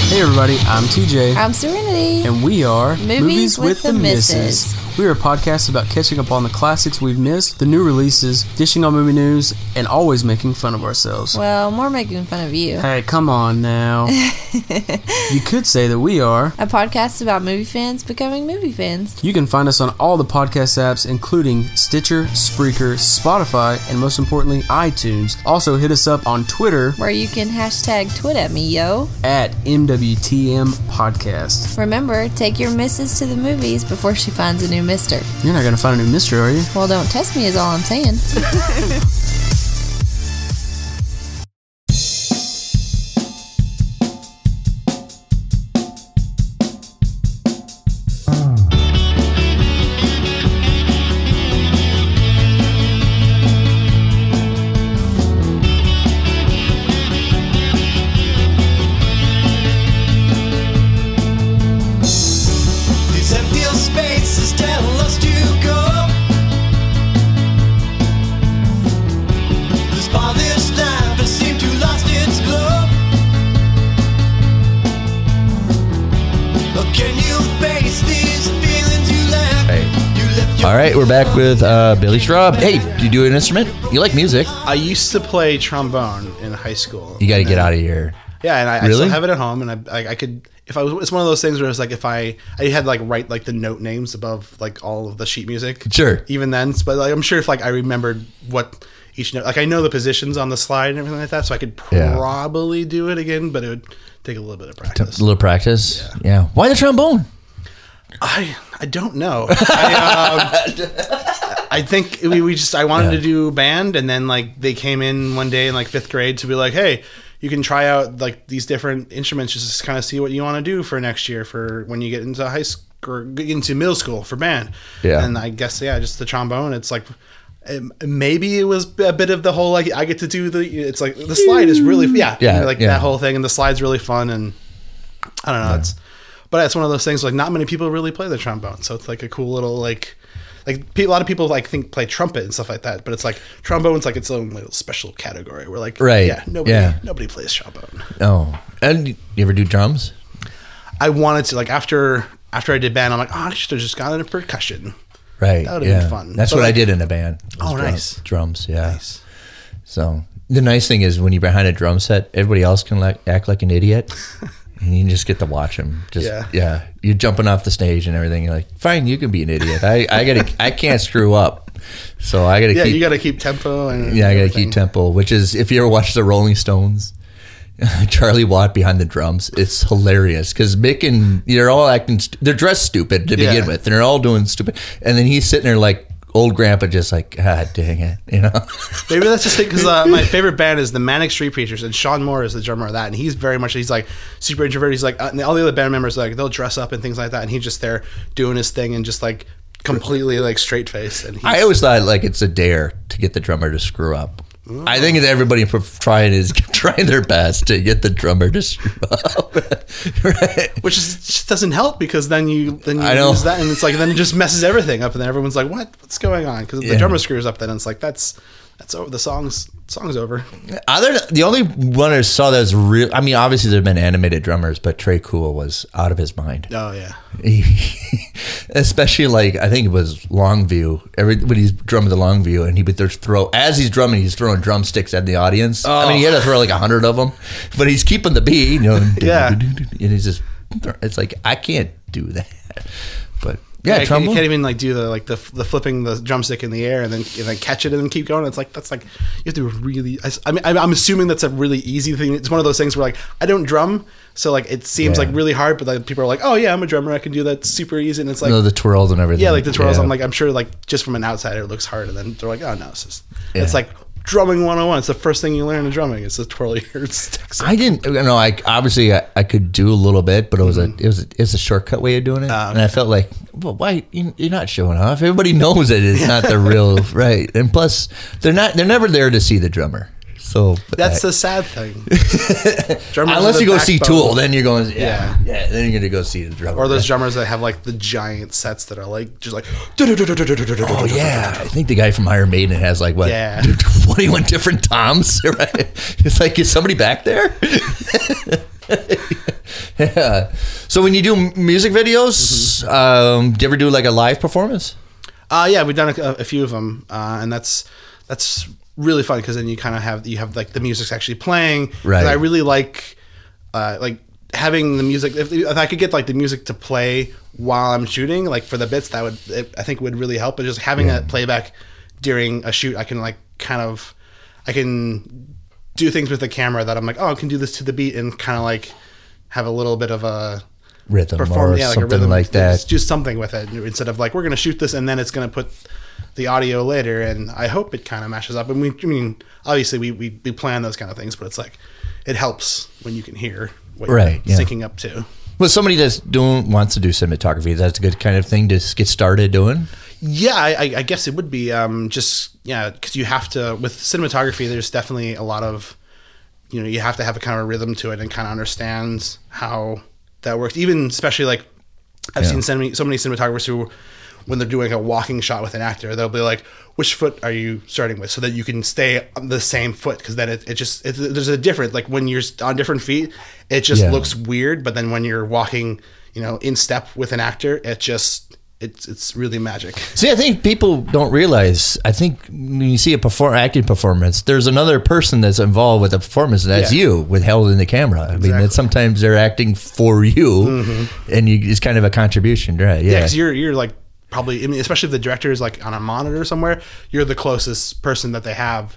Hey everybody, I'm T J. I'm Serenity. And we are Movies, Movies with, with the, the Misses. Misses. We are a podcast about catching up on the classics we've missed, the new releases, dishing on movie news, and always making fun of ourselves. Well, more making fun of you. Hey, come on now. You could say that we are a podcast about movie fans becoming movie fans. You can find us on all the podcast apps, including Stitcher, Spreaker, Spotify, and most importantly, iTunes. Also, hit us up on Twitter, where you can hashtag twit at me, yo. At M W. W T M podcast. Remember, take your missus to the movies before she finds a new mister. You're not going to find a new mister, are you? Well, don't test me is all I'm saying. We're back with uh, Billy Straub. Hey, do you do an instrument? You like music? I used to play trombone in high school. You got to get out of here. Yeah, and I, really? I still have it at home, and I, I, I could. If I was, it's one of those things where it's like if I, I had like write like the note names above like all of the sheet music. Sure. Even then, but like, I'm sure if like I remembered what each note, like I know the positions on the slide and everything like that, so I could probably yeah. do it again, but it would take a little bit of practice. A little practice. Yeah. yeah. Why the trombone? I I don't know. I, um, I think we, we just I wanted yeah. to do band, and then like they came in one day in like fifth grade to be like, hey, you can try out like these different instruments, just kind of see what you want to do for next year for when you get into high school or into middle school for band. Yeah. And I guess yeah, just the trombone. It's like Um, maybe it was a bit of the whole, like, I get to do the, it's like the slide is really, yeah, yeah you know, like yeah. that whole thing. And the slide's really fun. And I don't know. Yeah. It's, but it's one of those things like not many people really play the trombone. So it's like a cool little, like, like a lot of people like think play trumpet and stuff like that. But it's like trombone's like its own little special category. We're like, right. yeah, nobody, yeah. nobody plays trombone. Oh, and you ever do drums? I wanted to, like, after, after I did band, I'm like, oh, I should have just gotten into percussion. Right. That would have yeah. been fun. That's but what like, I did in a band. Oh, drums, nice. Drums, yeah. Nice. So the nice thing is when you're behind a drum set, everybody else can like, act like an idiot. And you just get to watch them. Just, yeah. yeah. You're jumping off the stage and everything. You're like, fine, you can be an idiot. I, I, gotta, I can't screw up. So I got to yeah, keep. Yeah, you got to keep tempo. And yeah, I got to keep tempo, which is, if you ever watch the Rolling Stones, Charlie Watt behind the drums, it's hilarious because Mick and they're all acting st- they're dressed stupid to begin yeah. with, and they're all doing stupid, and then he's sitting there like old grandpa, just like, god dang it, you know. Maybe that's just because uh, my favorite band is the Manic Street Preachers, and Sean Moore is the drummer of that, and he's very much he's like super introverted. He's like uh, and all the other band members like they'll dress up and things like that, and he's just there doing his thing and just like completely like straight face. And he's, I always thought like it's a dare to get the drummer to screw up. I think that everybody trying is trying their best to get the drummer to screw up, right? Which is, just doesn't help because then you then you lose that, and it's like then it just messes everything up, and then everyone's like, "What? What's going on?" Because yeah. the drummer screws up, then it's like that's that's over. The song's song's over. Other the only one I saw that was real. I mean, obviously there've been animated drummers, but Trey Cool was out of his mind. Oh yeah, he, especially like I think it was Longview. Every when he's drumming the Longview, and he would throw as he's drumming, he's throwing drumsticks at the audience. Oh. I mean, he had to throw like a hundred of them, but he's keeping the beat. You know, yeah, and he's just it's like I can't do that, but. Yeah, yeah, trombone. You can't even like do the like the the flipping the drumstick in the air and then and then catch it and then keep going. It's like that's like you have to really. I, I mean, I'm assuming that's a really easy thing. It's one of those things where like I don't drum, so like it seems yeah. like really hard. But like people are like, oh yeah, I'm a drummer, I can do that super easy. And it's like no, the twirls and everything. Yeah, like the twirls. Yeah. I'm like I'm sure like just from an outsider it looks hard, and then they're like, oh no, it's just, yeah. it's like drumming one oh one. It's the first thing you learn in drumming. It's the twirl your sticks. I didn't, you know, I obviously I, I could do a little bit, but it was mm-hmm. a it was a, it was a shortcut way of doing it, uh, okay. and I felt like, well, why you're not showing off? Everybody knows it. It's not the real right, and plus they're not they're never there to see the drummer. So that's I, the sad thing. Unless you go see Tool, then you're going, yeah, yeah, yeah, then you're gonna go see the drummer. Or those drummers that have like the giant sets that are like just like. Oh yeah, I think the guy from Iron Maiden has like what, yeah. twenty-one different toms. Right? It's like, is somebody back there? yeah. So when you do music videos, mm-hmm. um, do you ever do like a live performance? Uh yeah, we've done a, a few of them, uh, and that's that's. really fun because then you kind of have you have like the music's actually playing. Right. And I really like uh, like having the music. If, if I could get like the music to play while I'm shooting, like for the bits, that would it, I think would really help. But just having yeah. a playback during a shoot, I can like kind of I can do things with the camera that I'm like, oh, I can do this to the beat and kind of like have a little bit of a rhythm perform, or yeah, like something a rhythm, like that. Just do something with it instead of like we're gonna shoot this and then it's gonna put the audio later, and I hope it kind of matches up. And we, I mean, obviously we, we, we plan those kind of things, but it's like, it helps when you can hear what right, you're yeah. syncing up to. Well, somebody that's doing, wants to do cinematography, that's a good kind of thing to get started doing. Yeah, I, I guess it would be um, just, yeah, cause you have to, with cinematography, there's definitely a lot of, you know, you have to have a kind of a rhythm to it and kind of understand how that works. Even especially like I've yeah. seen so many, so many cinematographers who, when they're doing a walking shot with an actor, they'll be like, which foot are you starting with? So that you can stay on the same foot. Because then it, it just, it, there's a difference. Like when you're on different feet, it just yeah. looks weird. But then when you're walking, you know, in step with an actor, it just, it's it's really magic. See, I think people don't realize, I think when you see a perform, acting performance, there's another person that's involved with the performance, and that's yeah. you, with held in the camera. I exactly. mean, that sometimes they're acting for you, mm-hmm. and you, it's kind of a contribution, right? Yeah, because yeah, you're you're like, probably, I mean, especially if the director is like on a monitor somewhere, you're the closest person that they have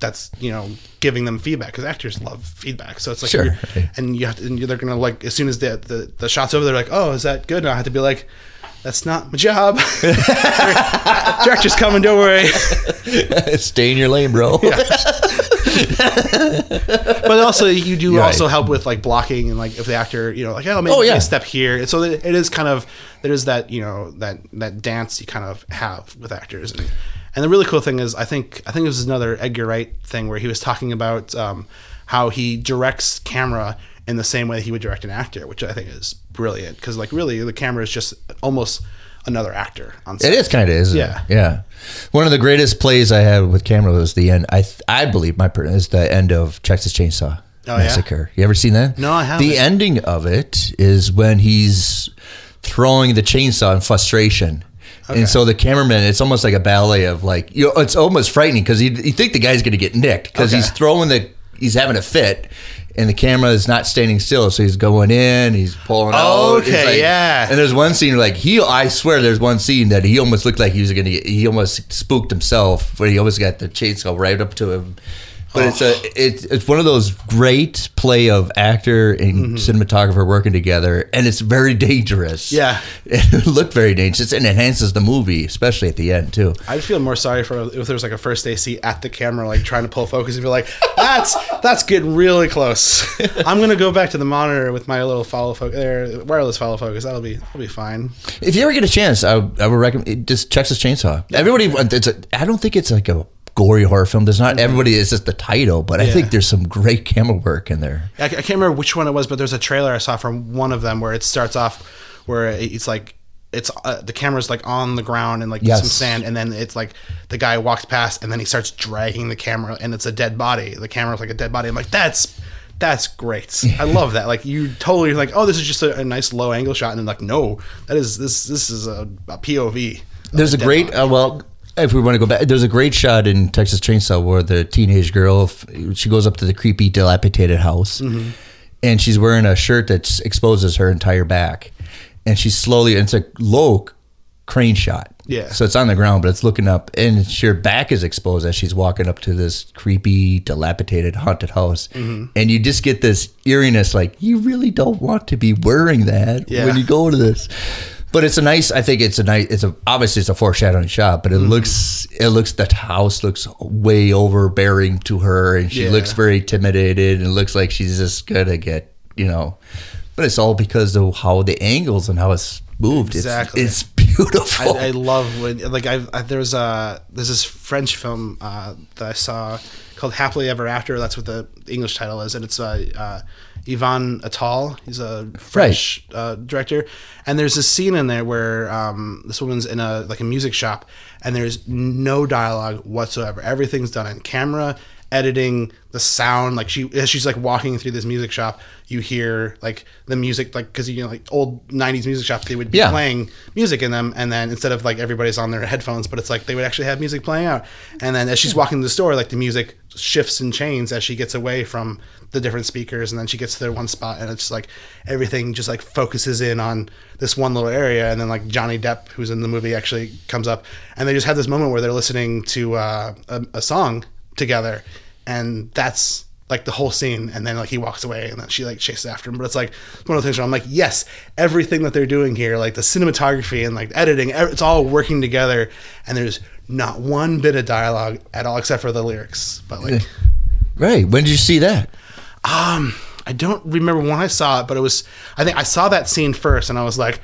that's, you know, giving them feedback, because actors love feedback. So it's like, sure. and you have to, and they're going to like, as soon as the, the, the shot's over, they're like, oh, is that good? And I have to be like, that's not my job. Director's coming, don't worry. Stay in your lane, bro. Yeah. But also, you do yeah, also help with like blocking and like if the actor, you know, like oh, maybe oh, yeah. a step here. And so it is kind of there is that you know that that dance you kind of have with actors, and And the really cool thing is, I think I think it was another Edgar Wright thing where he was talking about um, how he directs camera in the same way that he would direct an actor, which I think is brilliant, because like really the camera is just almost another actor on set. It is kind of, isn't yeah. it? Yeah. One of the greatest plays I had with camera was the end. I I believe my partner is the end of Texas Chainsaw oh, Massacre. Yeah? You ever seen that? No, I haven't. The ending of it is when he's throwing the chainsaw in frustration. Okay. And so the cameraman, it's almost like a ballet of like, you know, it's almost frightening because you, you think the guy's going to get nicked because okay. he's throwing the, he's having a fit and the camera is not standing still. So he's going in, he's pulling oh, out. Okay, like, yeah. And there's one scene like he, I swear there's one scene that he almost looked like he was going to get, he almost spooked himself where he almost got the chainsaw right up to him. But oh. it's a it's it's one of those great play of actor and mm-hmm. cinematographer working together, and it's very dangerous. Yeah, it looked very dangerous, and enhances the movie, especially at the end too. I'd feel more sorry for if there was like a first A C at the camera, like trying to pull focus, and be like, "That's that's getting really close." I'm gonna go back to the monitor with my little follow focus, there, wireless follow focus. That'll be that'll be fine. If you ever get a chance, I, I would recommend just Texas Chainsaw. Everybody, it's a, I don't think it's like a gory horror film. There's not everybody, it's just the title, but yeah. I think there's some great camera work in there. I, I can't remember which one it was, but there's a trailer I saw from one of them where it starts off where it's like it's uh, the camera's like on the ground and like yes. some sand, and then it's like the guy walks past and then he starts dragging the camera and it's a dead body. The camera's like a dead body. I'm like, that's that's great. I love that. Like you totally like, oh, this is just a, a nice low angle shot, and then like, no, that is this this is a, a P O V. There's a, a great uh, well. If we want to go back, there's a great shot in Texas Chainsaw where the teenage girl, she goes up to the creepy, dilapidated house, mm-hmm. and she's wearing a shirt that exposes her entire back, and she's slowly, and it's a low crane shot. Yeah. So it's on the ground, but it's looking up, and her back is exposed as she's walking up to this creepy, dilapidated, haunted house. Mm-hmm. And you just get this eeriness, like, you really don't want to be wearing that yeah. when you go to this. But it's a nice, I think it's a nice, it's a, obviously it's a foreshadowing shot, but it mm-hmm. looks, it looks, the house looks way overbearing to her, and she yeah. looks very intimidated, and looks like she's just going to get, you know, but it's all because of how the angles and how it's moved. Exactly. It's, it's beautiful. I, I love when, like I, I there's a, there's this French film uh, that I saw called Happily Ever After. That's what the English title is. And it's a, uh, uh, Yvan Attal, he's a French right. uh, director, and there's this scene in there where um, this woman's in a like a music shop, and there's no dialogue whatsoever. Everything's done in camera, editing, the sound. Like she, as she's like walking through this music shop, you hear like the music, like because you know like old nineties music shops, they would be yeah. playing music in them, and then instead of like everybody's on their headphones, but it's like they would actually have music playing out. And then as she's walking to the store, like the music shifts and changes as she gets away from the different speakers, and then she gets to their one spot, and it's just like everything just like focuses in on this one little area. And then like Johnny Depp, who's in the movie, actually comes up, and they just have this moment where they're listening to uh, a, a song together, and that's like the whole scene. And then like he walks away, and then she like chases after him. But it's like one of the things where I'm like, yes, everything that they're doing here, like the cinematography and like the editing, it's all working together, and there's not one bit of dialogue at all except for the lyrics. But like, right, when did you see that? Um, I don't remember when I saw it, but it was, I think I saw that scene first, and I was like,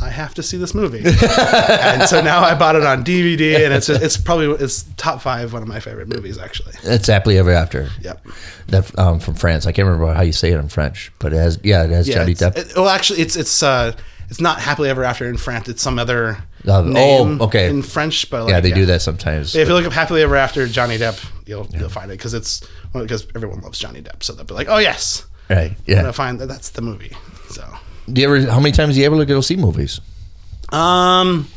I have to see this movie. And so now I bought it on D V D, and it's just, it's probably, it's top five, one of my favorite movies, actually. It's Happily Ever After. Yep. That um, from France. I can't remember how you say it in French, but it has, yeah, it has yeah, Johnny Depp. It, well, actually, it's, it's, uh, it's not Happily Ever After in France. It's some other uh, name oh, okay. in French. But like, yeah, they yeah. do that sometimes. If you look up Happily Ever After Johnny Depp, you'll yeah. you'll find it, because it's because well, everyone loves Johnny Depp, so they'll be like, oh yes, right, yeah. And I find that that's the movie. So, do you ever? How many times do you ever go see movies? Um,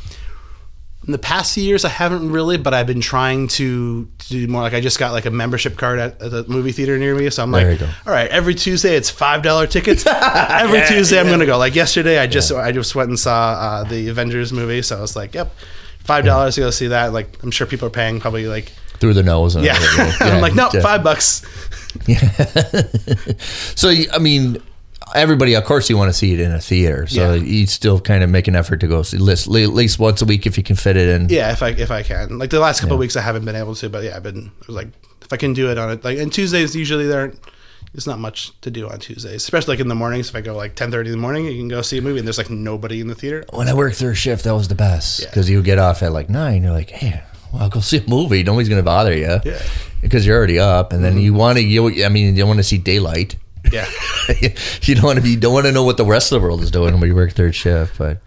in the past few years, I haven't really, but I've been trying to, to do more. Like I just got like a membership card at, at the movie theater near me, so I'm there like, all right, every Tuesday it's five dollar tickets. Every yeah, Tuesday yeah. I'm gonna go. Like yesterday, I just yeah. I just went and saw uh, the Avengers movie, so I was like, yep, five dollars yeah. to go see that. Like I'm sure people are paying probably like through the nose. And yeah, yeah. I'm like, no, nope, five bucks. Yeah. So I mean, everybody, of course, you want to see it in a theater, so yeah. you still kind of make an effort to go see, at least once a week if you can fit it in. Yeah, if I if I can. Like the last couple yeah. of weeks, I haven't been able to, but yeah, I've been like, if I can do it on it, like, and Tuesdays usually there aren't, there's not much to do on Tuesdays, especially like in the mornings. If I go like ten thirty in the morning, you can go see a movie, and there's like nobody in the theater. When I worked through a shift, that was the best because yeah. you would get off at like nine. You're like, hey, well, go see a movie. Nobody's going to bother you. Yeah. Because you're already up, and then mm-hmm. you want to. You, I mean, you want to see daylight. Yeah. You don't want to be. Don't want to know what the rest of the world is doing when you work third shift. But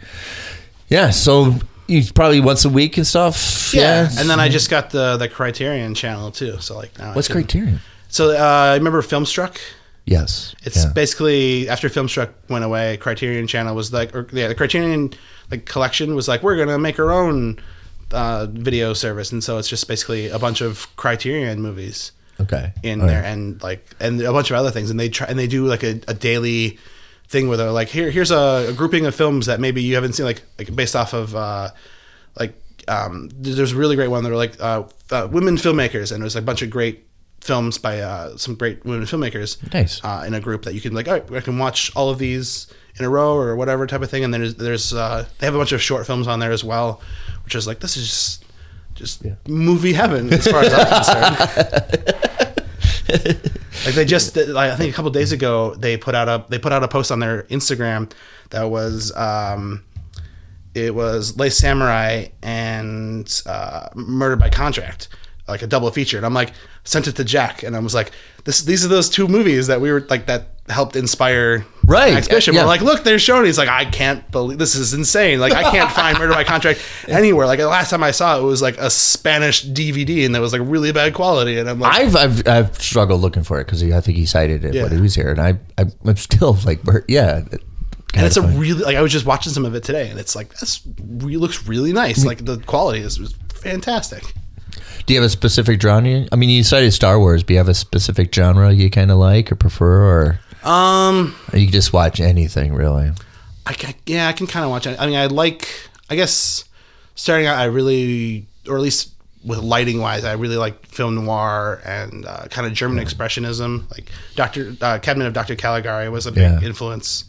yeah, so you probably once a week and stuff. Yeah. yeah. And then I just got the the Criterion channel too. So like now. What's I can, Criterion? So uh, I remember Filmstruck. Yes. It's yeah. basically after Filmstruck went away, Criterion channel was like, or yeah, the Criterion like collection was like, we're gonna make our own. Uh, video service, and so it's just basically a bunch of Criterion movies, okay, in all there, right. and like, and a bunch of other things, and they try and they do like a, a daily thing where they're like, here, here's a, a grouping of films that maybe you haven't seen, like, like based off of uh, like um, there's a really great one that were like uh, uh, women filmmakers, and there's a bunch of great films by uh, some great women filmmakers, nice, uh, in a group that you can like, all right, I can watch all of these in a row or whatever type of thing, and then there's, there's uh, they have a bunch of short films on there as well. Which is like, this is just, just yeah. movie heaven as far as I'm concerned. Like they just, like I think a couple of days ago they put out a they put out a post on their Instagram that was um, it was Lace Samurai and uh, Murder by Contract, like a double feature. And I'm like, sent it to Jack, and I was like, this these are those two movies that we were like that helped inspire right. Max Bishop. Yeah. We're like, look, they're showing. He's like, I can't believe this is insane. Like, I can't find Murder by Contract anywhere. Like, the last time I saw it, it was like a Spanish D V D, and that was like really bad quality. And I'm like, I've I've, I've struggled looking for it because I think he cited it yeah. when he was here, and I, I I'm still like, yeah. And it's a funny. really like I was just watching some of it today, and it's like that's really, looks really nice. Like the quality is was fantastic. Do you have a specific genre? I mean, you cited Star Wars. Do you have a specific genre you kind of like or prefer, or? Um, you can just watch anything, really. I can, yeah, I can kind of watch it. I mean, I like, I guess, starting out, I really, or at least with lighting wise, I really like film noir and uh, kind of German mm. expressionism. Like Doctor uh, Cabinet of Doctor Caligari was a big yeah. influence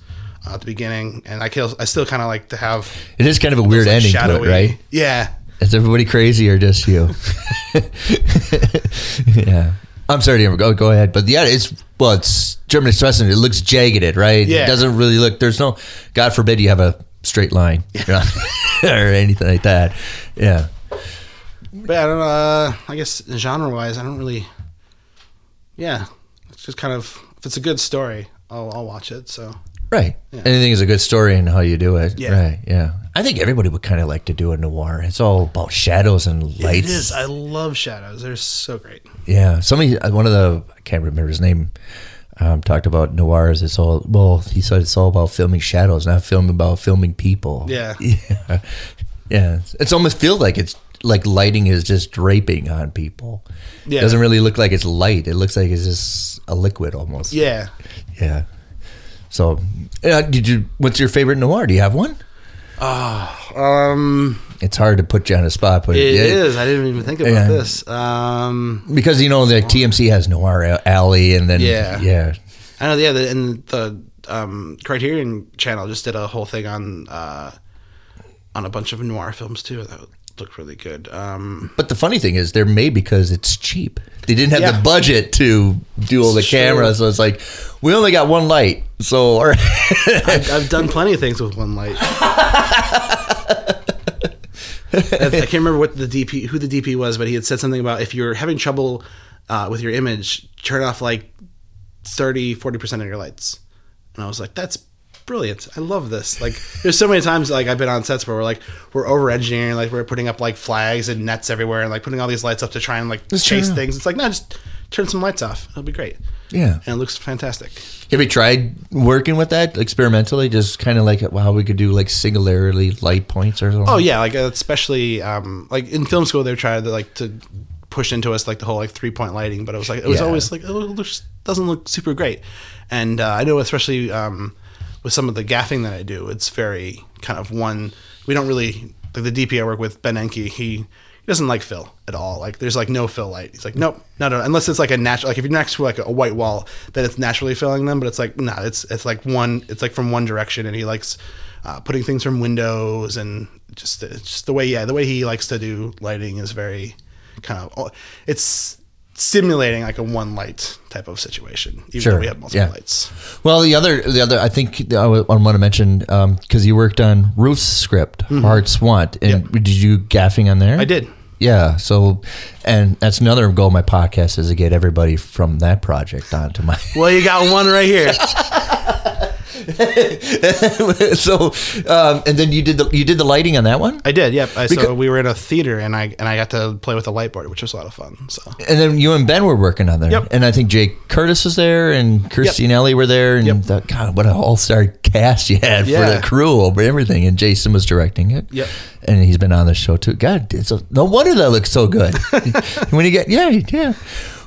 uh, at the beginning, and I, I still kind of like to have. It is kind of a weird those, like, ending shadowy, to it, right? Yeah. Is everybody crazy or just you? Yeah. I'm sorry, to go go ahead, but yeah, it's well, it's German expressionism. It looks jagged, right? Yeah. It doesn't really look. There's no. God forbid you have a straight line, you know, or anything like that. Yeah. But I don't. Uh, I guess genre-wise, I don't really. Yeah, it's just kind of if it's a good story, I'll, I'll watch it. So. Right. Yeah. Anything is a good story in how you do it. Yeah. Right. Yeah. I think everybody would kind of like to do a noir. It's all about shadows and lights. It is. I love shadows. They're so great. Yeah. Somebody, one of the, I can't remember his name, um, talked about noirs. It's all, well, he said it's all about filming shadows, not film about filming people. Yeah. Yeah. Yeah. It's almost feels like it's like lighting is just draping on people. Yeah. It doesn't really look like it's light. It looks like it's just a liquid almost. Yeah. Yeah. So, uh, did you? What's your favorite noir? Do you have one? Ah, uh, um, it's hard to put you on a spot, but it, it is. I didn't even think about yeah. this. Um, because you know the T M C has Noir Alley, and then yeah, yeah. I know. Yeah, the, and the um, Criterion Channel just did a whole thing on uh, on a bunch of noir films too. That looked really good. Um, but the funny thing is, they're made because it's cheap. They didn't have yeah. the budget to do all the sure. cameras, so it's like we only got one light. So, or I've, I've done plenty of things with one light. I can't remember what the D P, who the D P was, but he had said something about if you're having trouble uh, with your image, turn off like thirty, forty percent of your lights. And I was like, that's brilliant. I love this. Like, there's so many times like I've been on sets where we're like we're over engineering, like we're putting up like flags and nets everywhere, and like putting all these lights up to try and like just chase things. It's like no, just turn some lights off. It'll be great. Yeah, and it looks fantastic. Have you tried working with that experimentally? Just kind of like how we could do like singularly light points or something. Oh yeah, like especially um, like in film school, they tried to like to push into us like the whole like three point lighting, but it was like it was yeah. always like oh, it looks, doesn't look super great. And uh, I know especially um, with some of the gaffing that I do, it's very kind of one. We don't really like the D P I work with, Ben Enke. He. Doesn't like fill at all. Like there's like no fill light. He's like, nope, no, no. Unless it's like a natural, like if you're next to like a white wall, then it's naturally filling them. But it's like nah, it's it's like one, it's like from one direction. And he likes uh, putting things from windows and just it's just the way, yeah, the way he likes to do lighting is very kind of it's simulating like a one light type of situation. Even sure. though we have multiple yeah. lights. Well, the other the other I think I want to mention because um, you worked on Ruth's script, mm-hmm. Heart's Want, and yep. did you do gaffing on there? I did. yeah. So, and that's another goal of my podcast is to get everybody from that project onto my. Well, you got one right here. So, um, and then you did the you did the lighting on that one? I did. Yep. I, because, so we were in a theater, and I and I got to play with a light board, which was a lot of fun. So. And then you and Ben were working on there. Yep. And I think Jake Curtis was there, and Christine yep. Ellie were there, and yep. the, God, what an all-star cast you had yeah. for the crew over everything. And Jason was directing it. Yep. And he's been on the show too. God, it's a, no wonder that looks so good. When you get yeah yeah.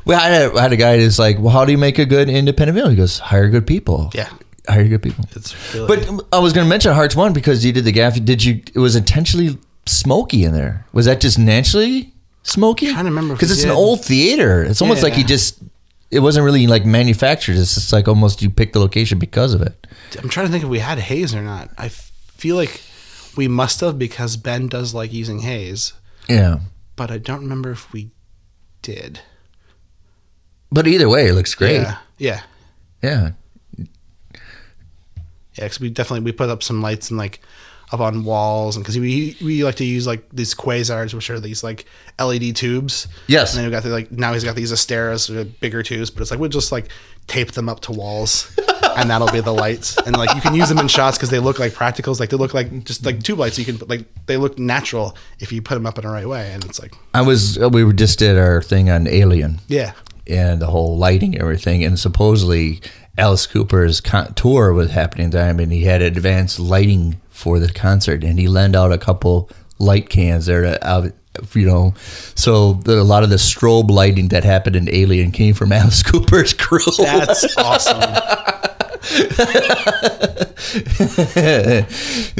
Well, I had, I had a guy that's like, well, how do you make a good independent film? He goes, hire good people. Yeah. Hire good people. It's really but I was going to mention Hearts One because you did the gaff. Did you? It was intentionally smoky in there. Was that just naturally smoky? I'm trying to remember because it's did. An old theater. It's almost yeah. like you just. It wasn't really like manufactured. It's just like almost you picked the location because of it. I'm trying to think if we had haze or not. I feel like we must have because Ben does like using haze. Yeah, but I don't remember if we did. But either way, it looks great. Yeah. Yeah. Yeah. Yeah, because we definitely we put up some lights and like up on walls, and because we we like to use like these quasars, which are these like L E D tubes. Yes, and then we got the, like now he's got these Asteras, so bigger tubes, but it's like we'll just like tape them up to walls, and that'll be the lights. And like you can use them in shots because they look like practicals, like they look like just like tube lights. You can like they look natural if you put them up in the right way, and it's like I was we were just did our thing on Alien, yeah, and the whole lighting and everything, and supposedly. Alice Cooper's con- tour was happening at the time, and he had advanced lighting for the concert, and he lent out a couple light cans there, to, uh, you know. So the, a lot of the strobe lighting that happened in Alien came from Alice Cooper's crew. That's awesome.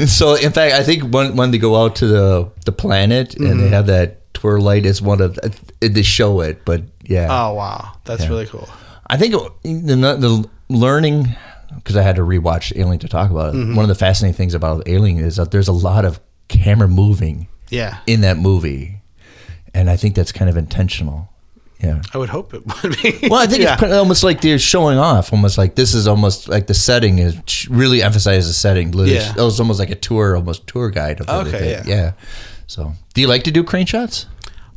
So, in fact, I think one when they go out to the the planet mm-hmm. and they have that tour light, it's one of they show it, but yeah. Oh wow, that's yeah. really cool. I think the, the learning, because I had to rewatch Alien to talk about it. Mm-hmm. One of the fascinating things about Alien is that there's a lot of camera moving yeah. in that movie. And I think that's kind of intentional. Yeah, I would hope it would be. Well, I think yeah. it's almost like they're showing off. Almost like this is almost like the setting is really emphasizes the setting. Yeah. It was almost like a tour, almost tour guide. Of okay, yeah. yeah. So, do you like to do crane shots?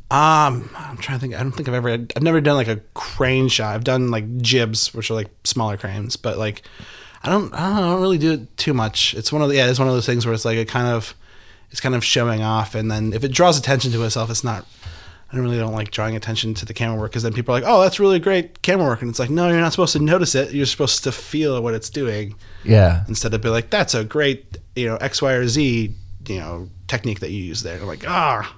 Um, I'm trying to think. I don't think I've ever. I've never done like a crane shot. I've done like jibs, which are like smaller cranes, but like, I don't. I don't, I don't really do it too much. It's one of the. Yeah, it's one of those things where it's like it kind of, it's kind of showing off, and then if it draws attention to itself, it's not. I don't really don't like drawing attention to the camera work because then people are like, "Oh, that's really great camera work," and it's like, "No, you're not supposed to notice it. You're supposed to feel what it's doing." Yeah. Instead of be like, "That's a great, you know, X, Y, or Z, you know, technique that you use there." And I'm like, ah. Oh.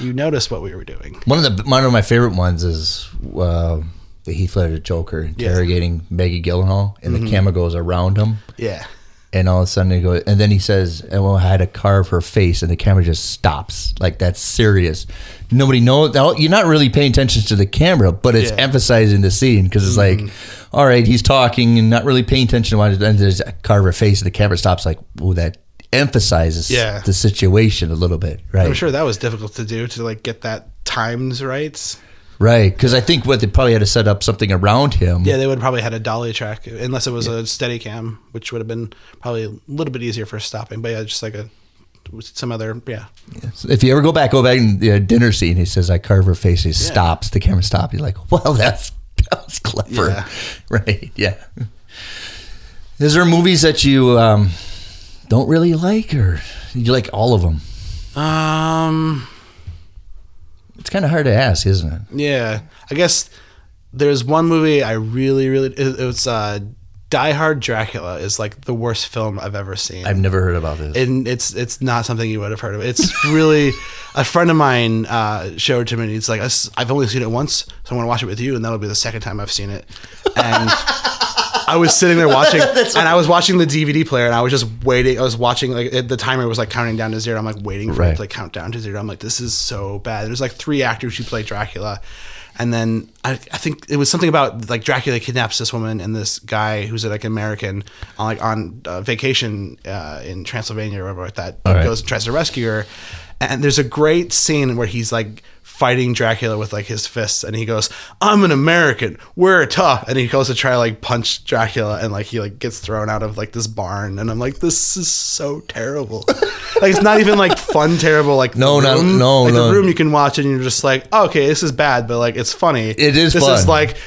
You noticed what we were doing. One of the one of my favorite ones is uh, the Heath Ledger Joker interrogating yeah. Maggie Gyllenhaal, and mm-hmm. the camera goes around him. Yeah, and all of a sudden it goes, and then he says, "And well, I had to carve her face," and the camera just stops. Like that's serious. Nobody knows. You're not really paying attention to the camera, but it's yeah. emphasizing the scene because it's mm-hmm. like, all right, he's talking and not really paying attention to why. And there's a carve her face, and the camera stops. Like, oh, that. Emphasizes yeah. the situation a little bit, right? I'm sure that was difficult to do to like get that times right, right? Because I think what they probably had to set up something around him. Yeah, they would probably had a dolly track unless it was yeah. a Steadicam, which would have been probably a little bit easier for stopping. But yeah, just like a some other yeah. yeah. So if you ever go back, go back in the dinner scene. He says, "I carve her face." He yeah. stops. The camera stops. You're like, "Well, that's that's clever, yeah. right?" Yeah. Is there movies that you? Um, Don't really like, or you like all of them? Um, it's kind of hard to ask, isn't it? Yeah, I guess there's one movie I really, really it, it was uh, Die Hard Dracula is like the worst film I've ever seen. I've never heard about this, and it's it's not something you would have heard of. It's really a friend of mine uh, showed it to me, and he's like, "I've only seen it once, so I'm gonna watch it with you, and that'll be the second time I've seen it." And I was sitting there watching, and I was watching the D V D player, and I was just waiting. I was watching, like, the timer was, like, counting down to zero. I'm, like, waiting for right. it to, like, count down to zero. I'm like, this is so bad. There's, like, three actors who play Dracula. And then I, I think it was something about, like, Dracula kidnaps this woman and this guy who's, like, American, on, like, on uh, vacation uh, in Transylvania or whatever like that. All right. Goes and tries to rescue her. And there's a great scene where he's like fighting Dracula with like his fists, and he goes, "I'm an American, we're tough," and he goes to try to like punch Dracula, and like he like gets thrown out of like this barn, and I'm like, this is so terrible. Like, it's not even like fun terrible, like no no no like no. The Room, you can watch it and you're just like, oh, okay, this is bad, but like it's funny. It is this fun. Is like,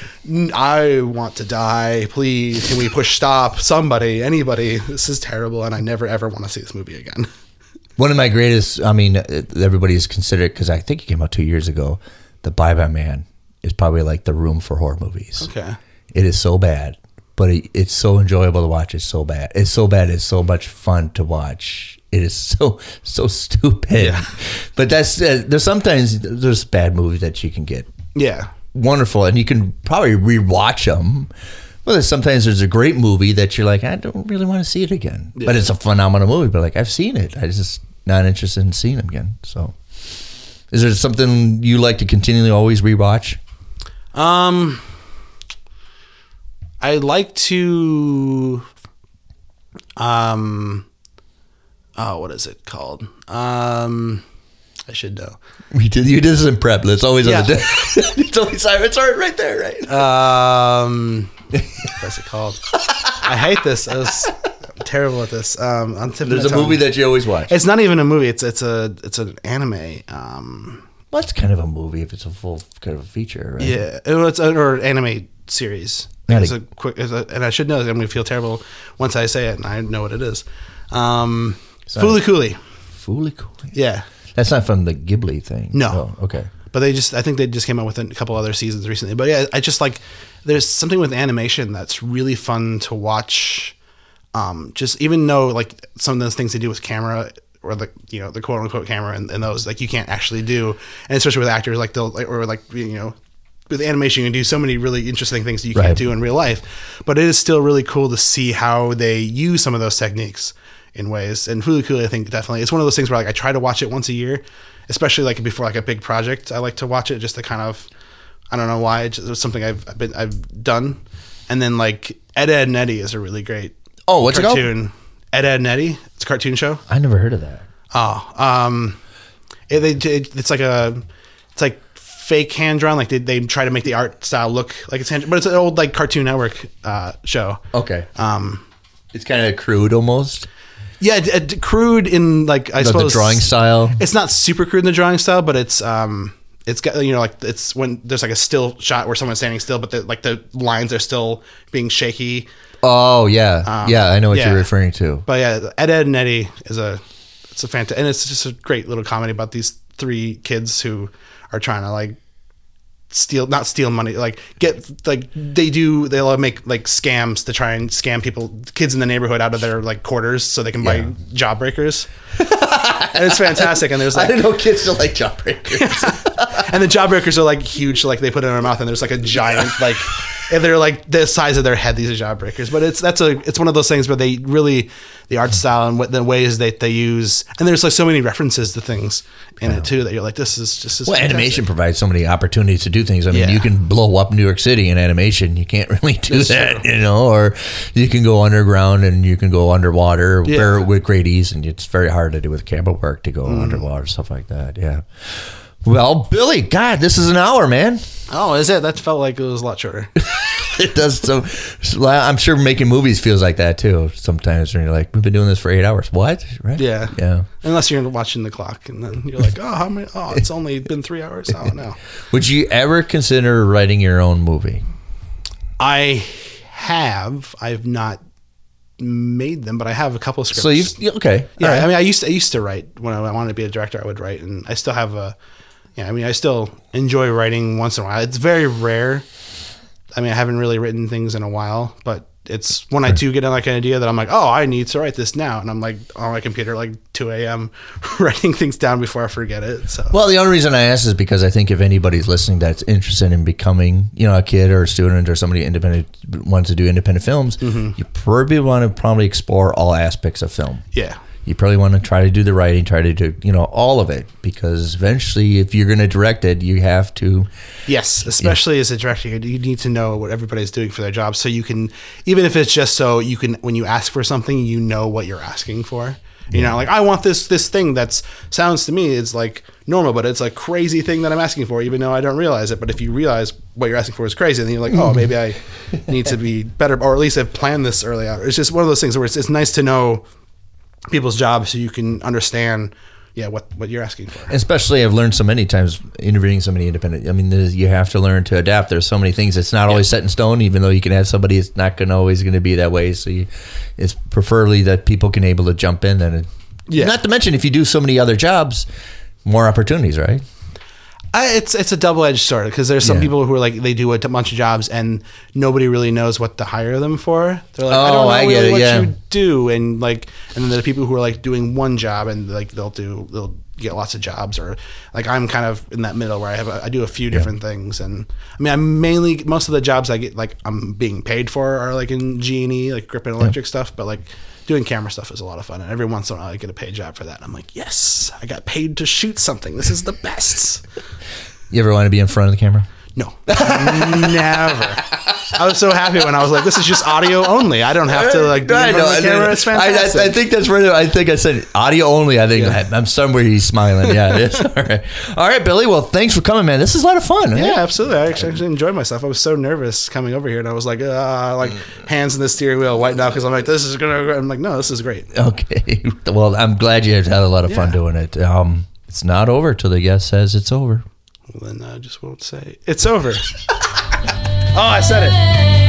I want to die, please, can we push stop, somebody, anybody, this is terrible, and I never ever want to see this movie again. One of my greatest, I mean, everybody's considered, because I think it came out two years ago, The Bye Bye Man is probably like the Room for horror movies. Okay. It is so bad, but it, it's so enjoyable to watch. It's so bad. It's so bad. It's so much fun to watch. It is so, so stupid. Yeah. But that's, uh, there's sometimes, there's bad movies that you can get. Yeah. Wonderful. And you can probably rewatch them. Well, sometimes there's a great movie that you're like, I don't really want to see it again. Yeah. But it's a phenomenal movie. But like, I've seen it. I just... not interested in seeing them again. So is there something you like to continually always rewatch? Um, I like to, um, oh, what is it called? Um, I should know. We did, you did this in prep. It's always, yeah. on the day. It's always, it's right there, right? Um, what's it called? I hate this. I was... terrible at this. Um, I'm There's a movie that you always watch. It's not even a movie. It's it's a it's an anime. Um, well, it's kind of a movie if it's a full kind of a feature, right? Yeah, it, it's a, or anime series. Not it's a, a quick, it's a, and I should know. I'm going to feel terrible once I say it, and I know what it is. Um, Foolie Cooley. Foolie Cooley. Yeah, that's not from the Ghibli thing. No. Oh, okay. But they just, I think they just came out with a couple other seasons recently. But yeah, I just like, there's something with animation that's really fun to watch. Um, just even though like some of those things they do with camera, or the, you know, the quote unquote camera and, and those like you can't actually do, and especially with actors, like they'll like, or like, you know, with animation you can do so many really interesting things that you right. can't do in real life, but it is still really cool to see how they use some of those techniques in ways. And Foolie Cooley, I think definitely it's one of those things where like I try to watch it once a year, especially like before like a big project. I like to watch it just to kind of, I don't know why, it's just something I've been I've done. And then like Ed, Edd n Eddy is a really great. Oh, what's cartoon. It called? Ed, Edd n Eddy. It's a cartoon show. I never heard of that. Oh, um, it, it, it, it's like a, it's like fake hand drawn. Like they, they try to make the art style look like it's hand, but it's an old like Cartoon Network uh, show. Okay. Um, it's kind of crude almost. Yeah, it, it, crude in like I the, suppose the drawing style. It's not super crude in the drawing style, but it's um, it's got, you know, like it's when there's like a still shot where someone's standing still, but the, like the lines are still being shaky. Oh yeah, um, yeah, I know what yeah. you're referring to. But yeah, Ed, Edd n Eddy is a, it's a fantastic, and it's just a great little comedy about these three kids who are trying to like steal, not steal money, like get, like they do, they'll make like scams to try and scam people, kids in the neighborhood out of their like quarters so they can yeah. buy jawbreakers. And it's fantastic. And there's like, I didn't know kids still like jawbreakers. And the jawbreakers are like huge, like they put it in their mouth, and there's like a giant like. And they're like the size of their head. These are jawbreakers, but it's that's a it's one of those things where they really the art style and what the ways that they use, and there's like so many references to things in wow. it too that you're like, this is just. This well, fantastic. Animation provides so many opportunities to do things. I mean, yeah. you can blow up New York City in animation. You can't really do that's that, true. You know, or you can go underground and you can go underwater yeah. very, with great ease, and it's very hard to do with camera work to go mm. underwater stuff like that. Yeah. Well, Billy, God, this is an hour, man. Oh, is it? That felt like it was a lot shorter. It does. So, I'm sure making movies feels like that too. Sometimes when you're like, we've been doing this for eight hours. What? Right? Yeah. Yeah. Unless you're watching the clock, and then you're like, oh, how many? Oh, it's only been three hours. I don't know. Would you ever consider writing your own movie? I have. I've not made them, but I have a couple of scripts. So you okay? Yeah. Right. I mean, I used to, I used to write when I wanted to be a director. I would write, and I still have a. Yeah, I mean, I still enjoy writing once in a while. It's very rare. I mean, I haven't really written things in a while, but it's when I do get like an idea that I'm like, oh, I need to write this now, and I'm like on my computer like two a.m. writing things down before I forget it. So, well, the only reason I ask is because I think if anybody's listening that's interested in becoming, you know, a kid or a student or somebody independent wants to do independent films, mm-hmm. you probably want to probably explore all aspects of film. Yeah. You probably want to try to do the writing, try to do, you know, all of it, because eventually if you're going to direct it, you have to. Yes, especially yeah. as a director, you need to know what everybody's doing for their job. So you can, even if it's just so you can, when you ask for something, you know what you're asking for. You yeah. know, like, I want this this thing that sounds to me, it's like normal, but it's a crazy thing that I'm asking for, even though I don't realize it. But if you realize what you're asking for is crazy, then you're like, oh, maybe I need to be better, or at least I've planned this early out. It's just one of those things where it's, it's nice to know people's jobs so you can understand yeah, what, what you're asking for. Especially, I've learned so many times interviewing so many independent. I mean, you have to learn to adapt. There's so many things. It's not always yeah. set in stone, even though you can have somebody. It's not going always going to be that way. So you, it's preferably that people can able to jump in. And it, yeah. not to mention, if you do so many other jobs, more opportunities, right? I, it's it's a double edged sword, because there's some yeah. people who are like, they do a bunch of jobs and nobody really knows what to hire them for. They're like, oh, I don't know I really get it, what yeah. you do, and like, and then there are people who are like doing one job and like they'll do they'll get lots of jobs, or like I'm kind of in that middle where I have a, I do a few yeah. different things. And I mean, I'm mainly, most of the jobs I get like I'm being paid for are like in G and E, like grip and electric yeah. stuff, but like doing camera stuff is a lot of fun, and every once in a while I get a paid job for that, and I'm like, yes, I got paid to shoot something. This is the best. You ever want to be in front of the camera? No. Never. I was so happy when I was like, this is just audio only. I don't have to like be in front of the camera. It's fantastic. I, I, I think that's right. I think I said audio only. I think yeah. I'm somewhere he's smiling. Yeah, it is. All right. All right, Billy. Well, thanks for coming, man. This is a lot of fun. Yeah, right? Absolutely. I actually, actually enjoyed myself. I was so nervous coming over here, and I was like, uh, like hands in the steering wheel, white now, because I'm like, this is going to, I'm like, no, this is great. Okay. Well, I'm glad you had a lot of yeah. fun doing it. Um, it's not over till the guest says it's over. Well, then I just won't say it. It's over. Oh, I said it.